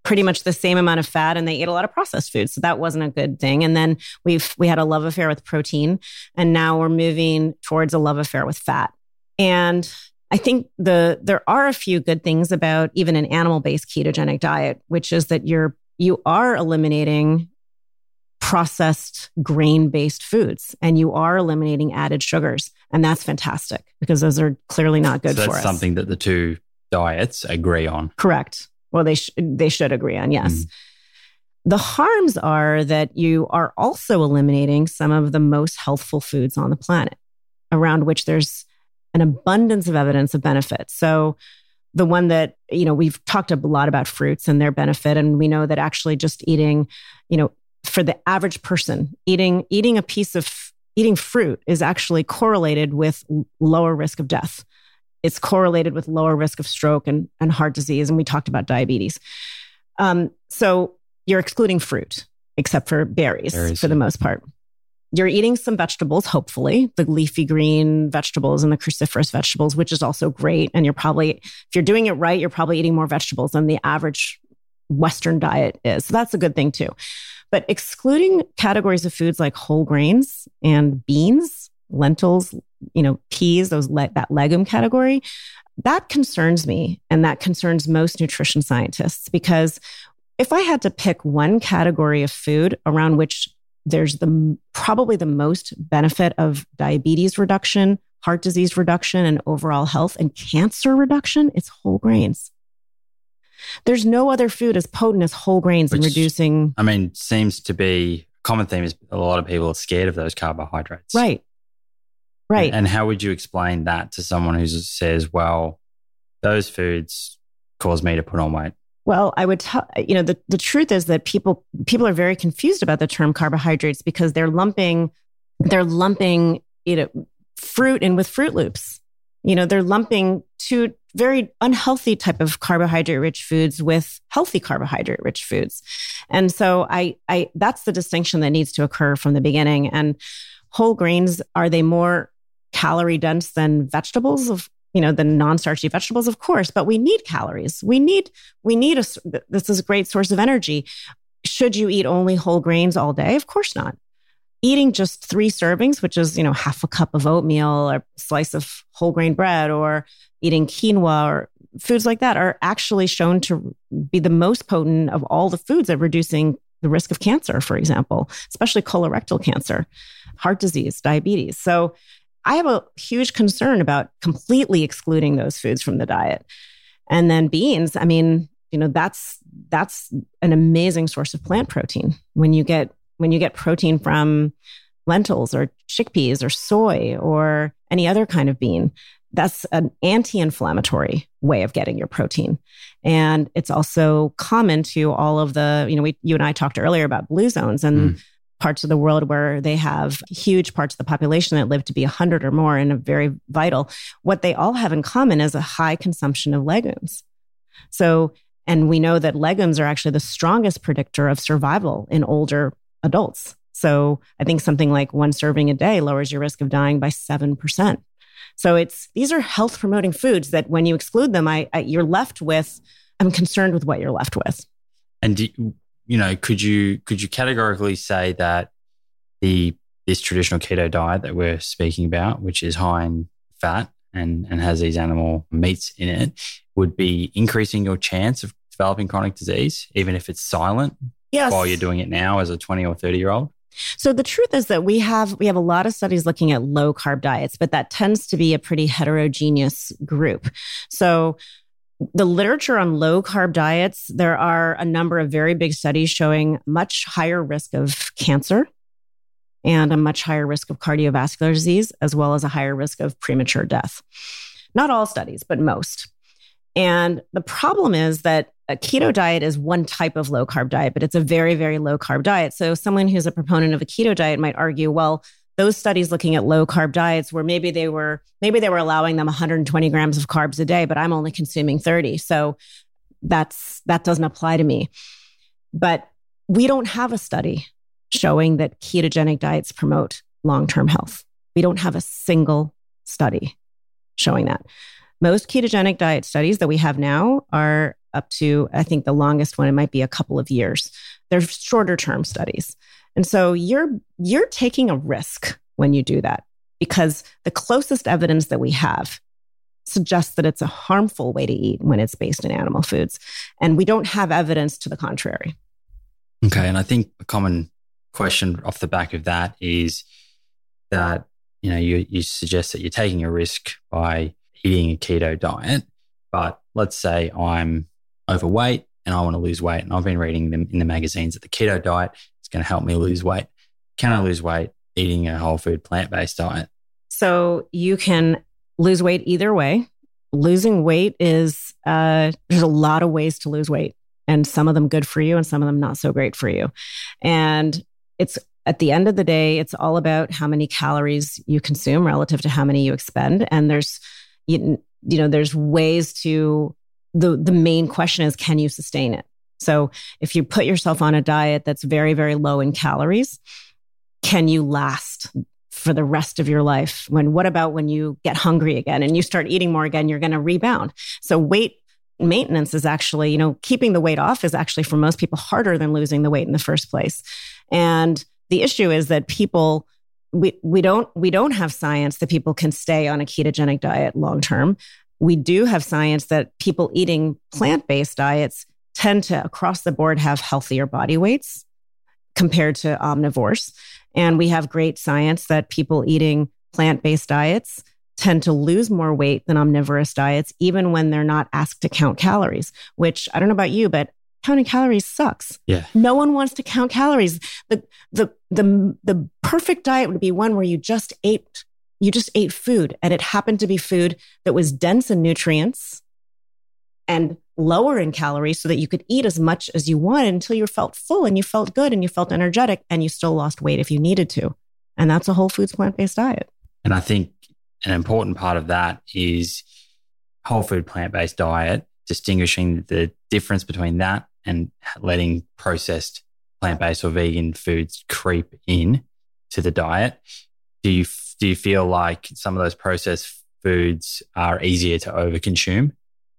pretty much the same amount of fat, and they ate a lot of processed food. So that wasn't a good thing. And then we've we had a love affair with protein, and now we're moving towards a love affair with fat. And I think the there are a few good things about even an animal-based ketogenic diet, which is that you're you are eliminating processed grain-based foods, and you are eliminating added sugars, and that's fantastic because those are clearly not good so that's for us. Something that the two diets agree on. Correct. Well, they, sh- they should agree on, yes. Mm. The harms are that you are also eliminating some of the most healthful foods on the planet, around which there's an abundance of evidence of benefit. So the one that, you know, we've talked a lot about fruits and their benefit, and we know that actually just eating, you know, for the average person, eating eating a piece of, eating fruit is actually correlated with lower risk of death. It's correlated with lower risk of stroke and, and heart disease. And we talked about diabetes. Um, so you're excluding fruit, except for berries, berries for the most part. You're eating some vegetables, hopefully, the leafy green vegetables and the cruciferous vegetables, which is also great. And you're probably, if you're doing it right, you're probably eating more vegetables than the average Western diet is. So that's a good thing too. But excluding categories of foods like whole grains and beans, lentils, you know, peas, those le- that legume category, that concerns me. And that concerns most nutrition scientists, because if I had to pick one category of food around which there's the probably the most benefit of diabetes reduction, heart disease reduction, and overall health and cancer reduction, it's whole grains. There's no other food as potent as whole grains Which, in reducing... I mean, seems to be a common theme is a lot of people are scared of those carbohydrates. Right. Right. And how would you explain that to someone who says, well, those foods cause me to put on weight? Well, I would tell, you know, the, the truth is that people people are very confused about the term carbohydrates because they're lumping, they're lumping, you know, fruit in with Fruit Loops. You know, they're lumping two very unhealthy type of carbohydrate-rich foods with healthy carbohydrate-rich foods. And so I, I that's the distinction that needs to occur from the beginning. And whole grains, are they more calorie dense than vegetables of, you know, the non-starchy vegetables, of course, but we need calories. We need, we need a, this is a great source of energy. Should you eat only whole grains all day? Of course not. Eating just three servings, which is, you know, half a cup of oatmeal or slice of whole grain bread or eating quinoa or foods like that are actually shown to be the most potent of all the foods at reducing the risk of cancer, for example, especially colorectal cancer, heart disease, diabetes. So I have a huge concern about completely excluding those foods from the diet. And then beans, I mean, you know, that's that's an amazing source of plant protein. When you get when you get protein from lentils or chickpeas or soy or any other kind of bean, that's an anti-inflammatory way of getting your protein. And it's also common to all of the, you know, we you and I talked earlier about blue zones and mm. parts of the world where they have huge parts of the population that live to be one hundred or more and are very vital. What they all have in common is a high consumption of legumes. So, and we know that legumes are actually the strongest predictor of survival in older adults. So I think something like one serving a day lowers your risk of dying by seven percent. So it's, these are health promoting foods that when you exclude them, I, I you're left with I'm concerned with what you're left with. And do, you know, could you could you categorically say that the this traditional keto diet that we're speaking about, which is high in fat and, and has these animal meats in it, would be increasing your chance of developing chronic disease, even if it's silent? Yes. While you're doing it now as a twenty or thirty year old? So the truth is that we have we have a lot of studies looking at low carb diets, but that tends to be a pretty heterogeneous group. So the literature on low carb diets, there are a number of very big studies showing much higher risk of cancer and a much higher risk of cardiovascular disease, as well as a higher risk of premature death. Not all studies, but most. And the problem is that a keto diet is one type of low carb diet, but it's a very, very low carb diet. So someone who's a proponent of a keto diet might argue, well, those studies looking at low carb diets where maybe they were maybe they were allowing them one hundred twenty grams of carbs a day, but I'm only consuming thirty. So that's that doesn't apply to me. But we don't have a study showing that ketogenic diets promote long-term health. We don't have a single study showing that. Most ketogenic diet studies that we have now are up to, I think the longest one, it might be a couple of years. They're shorter term studies. And so you're you're taking a risk when you do that, because the closest evidence that we have suggests that it's a harmful way to eat when it's based in animal foods. And we don't have evidence to the contrary. Okay. And I think a common question off the back of that is that, you know, you, you suggest that you're taking a risk by eating a keto diet, but let's say I'm overweight and I want to lose weight. And I've been reading them in the magazines that the keto diet is going to help me lose weight. Can I lose weight eating a whole food plant-based diet? So you can lose weight either way. Losing weight is, uh, there's a lot of ways to lose weight, and some of them good for you and some of them not so great for you. And it's at the end of the day, it's all about how many calories you consume relative to how many you expend. And there's, you, you know, there's ways to... The the main question is, can you sustain it? So if you put yourself on a diet that's very, very low in calories, can you last for the rest of your life? When, what about when you get hungry again and you start eating more again, you're going to rebound. So weight maintenance is actually, you know, keeping the weight off is actually for most people harder than losing the weight in the first place. And the issue is that people, we we don't we don't have science that people can stay on a ketogenic diet long-term. We do have science that people eating plant-based diets tend to, across the board, have healthier body weights compared to omnivores. And we have great science that people eating plant-based diets tend to lose more weight than omnivorous diets, even when they're not asked to count calories, which I don't know about you, but counting calories sucks. Yeah. No one wants to count calories. The, the, the, the perfect diet would be one where you just ate You just ate food, and it happened to be food that was dense in nutrients and lower in calories so that you could eat as much as you wanted until you felt full and you felt good and you felt energetic and you still lost weight if you needed to. And that's a whole foods plant-based diet. And I think an important part of that is whole food plant-based diet, distinguishing the difference between that and letting processed plant-based or vegan foods creep in to the diet. Do you Do you feel like some of those processed foods are easier to overconsume?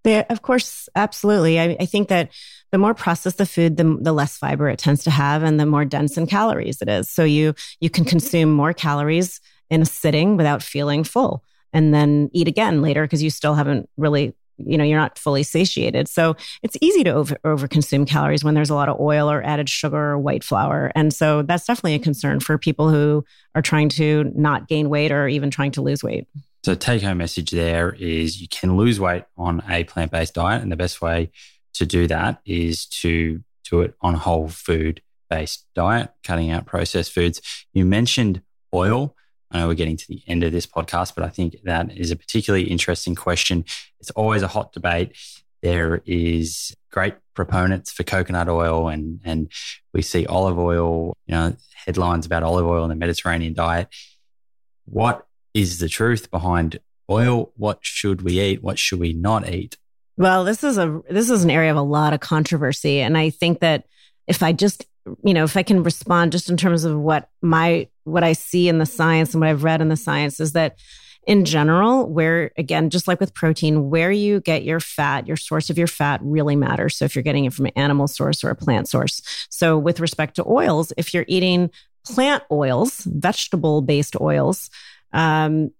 Yeah, of course, absolutely. I, I think that the more processed the food, the, the less fiber it tends to have and the more dense in calories it is. So you you can consume more calories in a sitting without feeling full, and then eat again later because you still haven't really, you know, you're not fully satiated. So it's easy to over, overconsume calories when there's a lot of oil or added sugar or white flour. And so that's definitely a concern for people who are trying to not gain weight or even trying to lose weight. So take home message there is you can lose weight on a plant-based diet. And the best way to do that is to do it on a whole food-based diet, cutting out processed foods. You mentioned oil. I know we're getting to the end of this podcast, but I think that is a particularly interesting question. It's always a hot debate. There is great proponents for coconut oil, and and we see olive oil, you know, headlines about olive oil in the Mediterranean diet. What is the truth behind oil? What should we eat? What should we not eat? Well, this is a this is an area of a lot of controversy. And I think that if I just, you know, if I can respond just in terms of what my, what I see in the science and what I've read in the science is that in general, where, again, just like with protein, where you get your fat, your source of your fat really matters. So if you're getting it from an animal source or a plant source. So with respect to oils, if you're eating plant oils, vegetable-based oils, um,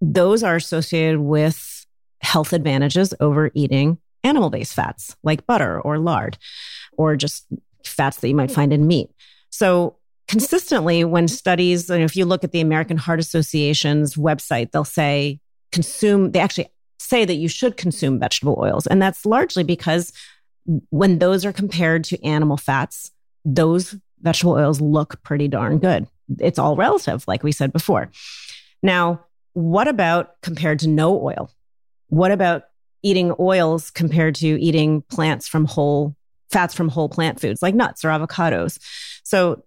those are associated with health advantages over eating animal-based fats like butter or lard, or just fats that you might find in meat. So consistently, when studies, and if you look at the American Heart Association's website, they'll say consume, they actually say that you should consume vegetable oils. And that's largely because when those are compared to animal fats, those vegetable oils look pretty darn good. It's all relative, like we said before. Now, what about compared to no oil? What about eating oils compared to eating plants from whole, fats from whole plant foods like nuts or avocados? So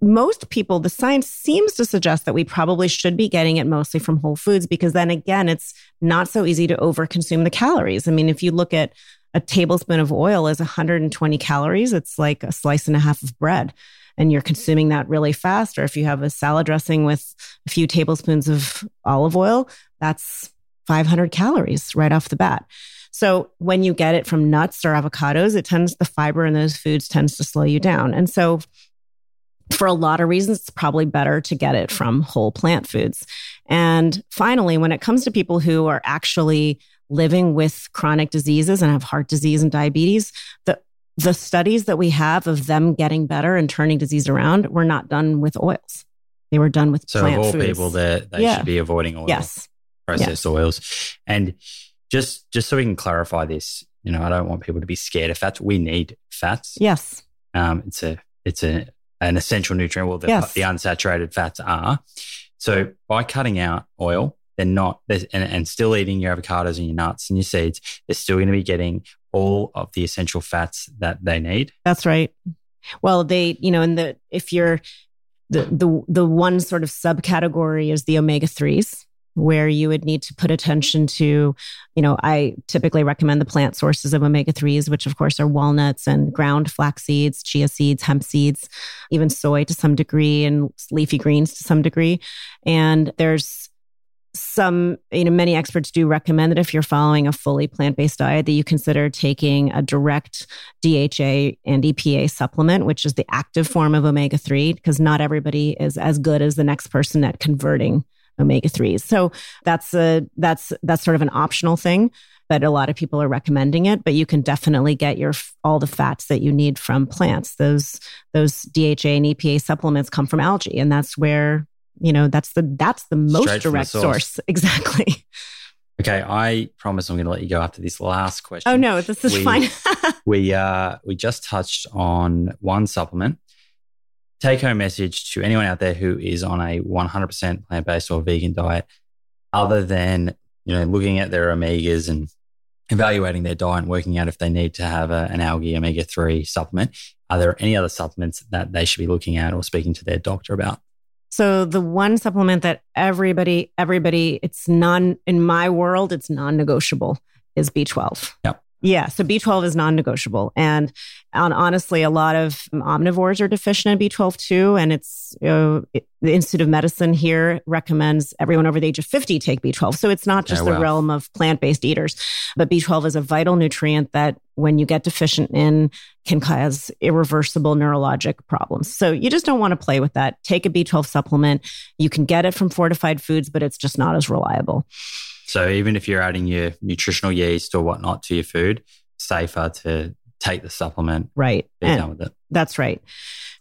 most people, the science seems to suggest that we probably should be getting it mostly from whole foods, because then again, it's not so easy to overconsume the calories. I mean, if you look at a tablespoon of oil is one hundred twenty calories, it's like a slice and a half of bread, and you're consuming that really fast. Or if you have a salad dressing with a few tablespoons of olive oil, that's five hundred calories right off the bat. So when you get it from nuts or avocados, it tends, the fiber in those foods tends to slow you down. And so for a lot of reasons, it's probably better to get it from whole plant foods. And finally, when it comes to people who are actually living with chronic diseases and have heart disease and diabetes, the the studies that we have of them getting better and turning disease around were not done with oils. They were done with so plant foods. So of all people, that they yeah. should be avoiding oils, yes. processed yes. oils. And just just so we can clarify this, you know, I don't want people to be scared of fats. We need fats. Yes. Um, it's a it's a an essential nutrient. Well, the, yes. the unsaturated fats are. So by cutting out oil, they're not, they're, and, and still eating your avocados and your nuts and your seeds, they're still going to be getting all of the essential fats that they need. That's right. Well, they, you know, and the if you're the the the one sort of subcategory is the omega threes, where you would need to put attention to, you know, I typically recommend the plant sources of omega threes, which of course are walnuts and ground flax seeds, chia seeds, hemp seeds, even soy to some degree, and leafy greens to some degree. And there's some, you know, many experts do recommend that if you're following a fully plant-based diet, that you consider taking a direct D H A and E P A supplement, which is the active form of omega three, because not everybody is as good as the next person at converting omega threes. So that's a, that's, that's sort of an optional thing, but a lot of people are recommending it. But you can definitely get your, all the fats that you need from plants. Those, those D H A and E P A supplements come from algae, and that's where, you know, that's the, that's the most Straight direct the source. source. Exactly. Okay. I promise I'm going to let you go after this last question. Oh no, this is we, fine. we, uh, we just touched on one supplement. Take-home message to anyone out there who is on a one hundred percent plant-based or vegan diet, other than, you know, looking at their omegas and evaluating their diet and working out if they need to have a, an algae omega three supplement, are there any other supplements that they should be looking at or speaking to their doctor about? So the one supplement that everybody, everybody, it's non, in my world, it's non-negotiable is B twelve. Yep. Yeah. So B twelve is non-negotiable. And on, honestly, a lot of omnivores are deficient in B twelve too. And it's, you know, it, the Institute of Medicine here recommends everyone over the age of fifty take B twelve. So it's not just oh, wow. the realm of plant-based eaters, but B twelve is a vital nutrient that when you get deficient in can cause irreversible neurologic problems. So you just don't want to play with that. Take a B twelve supplement. You can get it from fortified foods, but it's just not as reliable. So even if you're adding your nutritional yeast or whatnot to your food, safer to take the supplement. Right. Be and done with it. That's right.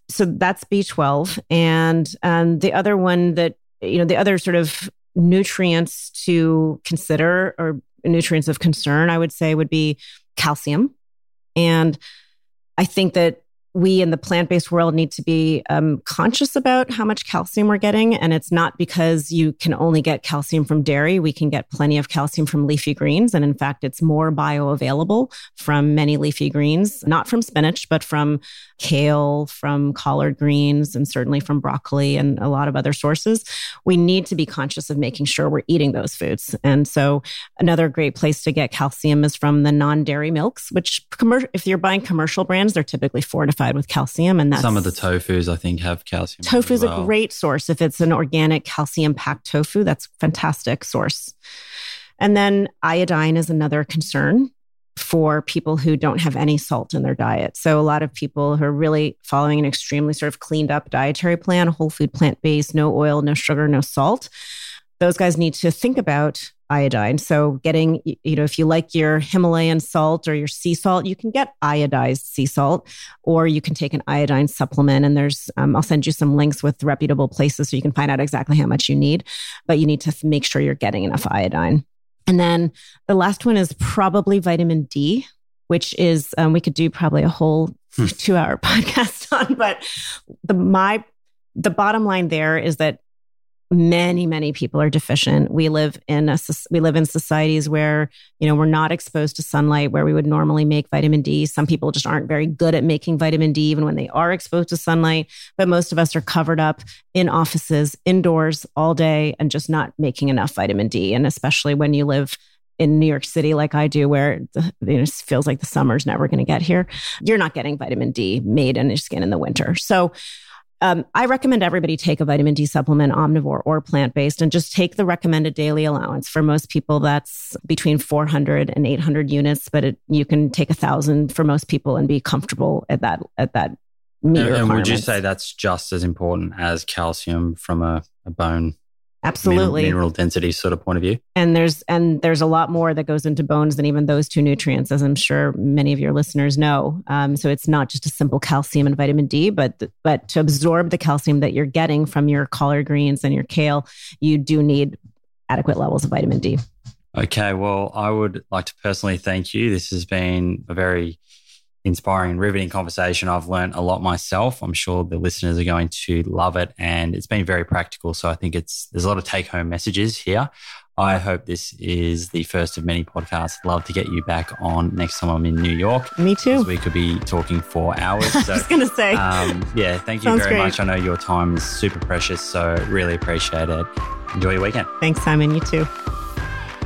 So that's B twelve. And um, the other one that, you know, the other sort of nutrients to consider or nutrients of concern, I would say would be calcium. And I think that we in the plant-based world need to be um, conscious about how much calcium we're getting. And it's not because you can only get calcium from dairy. We can get plenty of calcium from leafy greens. And in fact, it's more bioavailable from many leafy greens, not from spinach, but from kale, from collard greens, and certainly from broccoli and a lot of other sources. We need to be conscious of making sure we're eating those foods. And so another great place to get calcium is from the non-dairy milks, which com- if you're buying commercial brands, they're typically four to fortified with calcium. And that's some of the tofus, I think, have calcium. Tofu is well. a great source. If it's an organic calcium packed tofu, that's a fantastic source. And then iodine is another concern for people who don't have any salt in their diet. So a lot of people who are really following an extremely sort of cleaned up dietary plan, whole food, plant-based, no oil, no sugar, no salt, those guys need to think about iodine. So getting, you know, if you like your Himalayan salt or your sea salt, you can get iodized sea salt, or you can take an iodine supplement. And there's, um, I'll send you some links with reputable places so you can find out exactly how much you need, but you need to make sure you're getting enough iodine. And then the last one is probably vitamin D, which is, um, we could do probably a whole hmm. two hour podcast on, but the, my, the bottom line there is that many, many people are deficient. We live in a, we live in societies where, you know, we're not exposed to sunlight where we would normally make vitamin D. Some people just aren't very good at making vitamin D, even when they are exposed to sunlight. But most of us are covered up in offices, indoors all day, and just not making enough vitamin D. And especially when you live in New York City, like I do, where the, you know, it feels like the summer's never going to get here, you're not getting vitamin D made in your skin in the winter. So Um, I recommend everybody take a vitamin D supplement, omnivore or plant-based, and just take the recommended daily allowance. For most people, that's between four hundred and eight hundred units, but it, you can take one thousand for most people and be comfortable at that at that meal requirement. And would you say that's just as important as calcium from a, a bone? Absolutely. Mineral, mineral density sort of point of view. And there's and there's a lot more that goes into bones than even those two nutrients, as I'm sure many of your listeners know. Um, so it's not just a simple calcium and vitamin D, but th- but to absorb the calcium that you're getting from your collard greens and your kale, you do need adequate levels of vitamin D. Okay. Well, I would like to personally thank you. This has been a very inspiring and riveting conversation. I've learned a lot myself. I'm sure the listeners are going to love it, and it's been very practical. So I think it's there's a lot of take-home messages here. I hope this is the first of many podcasts. I'd love to get you back on next time I'm in New York. Me too. We could be talking for hours. So, I was going to say. Um, yeah, thank you Sounds very great. much. I know your time is super precious, so really appreciate it. Enjoy your weekend. Thanks, Simon. You too.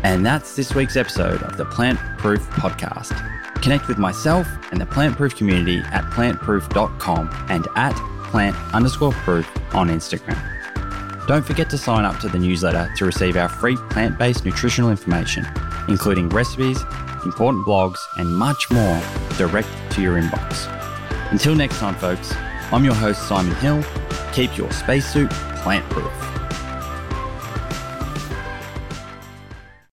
And that's this week's episode of the Plant Proof Podcast. Connect with myself and the Plant Proof community at plant proof dot com and at plant underscore proof on Instagram. Don't forget to sign up to the newsletter to receive our free plant-based nutritional information, including recipes, important blogs, and much more direct to your inbox. Until next time, folks, I'm your host, Simon Hill. Keep your spacesuit plant-proof.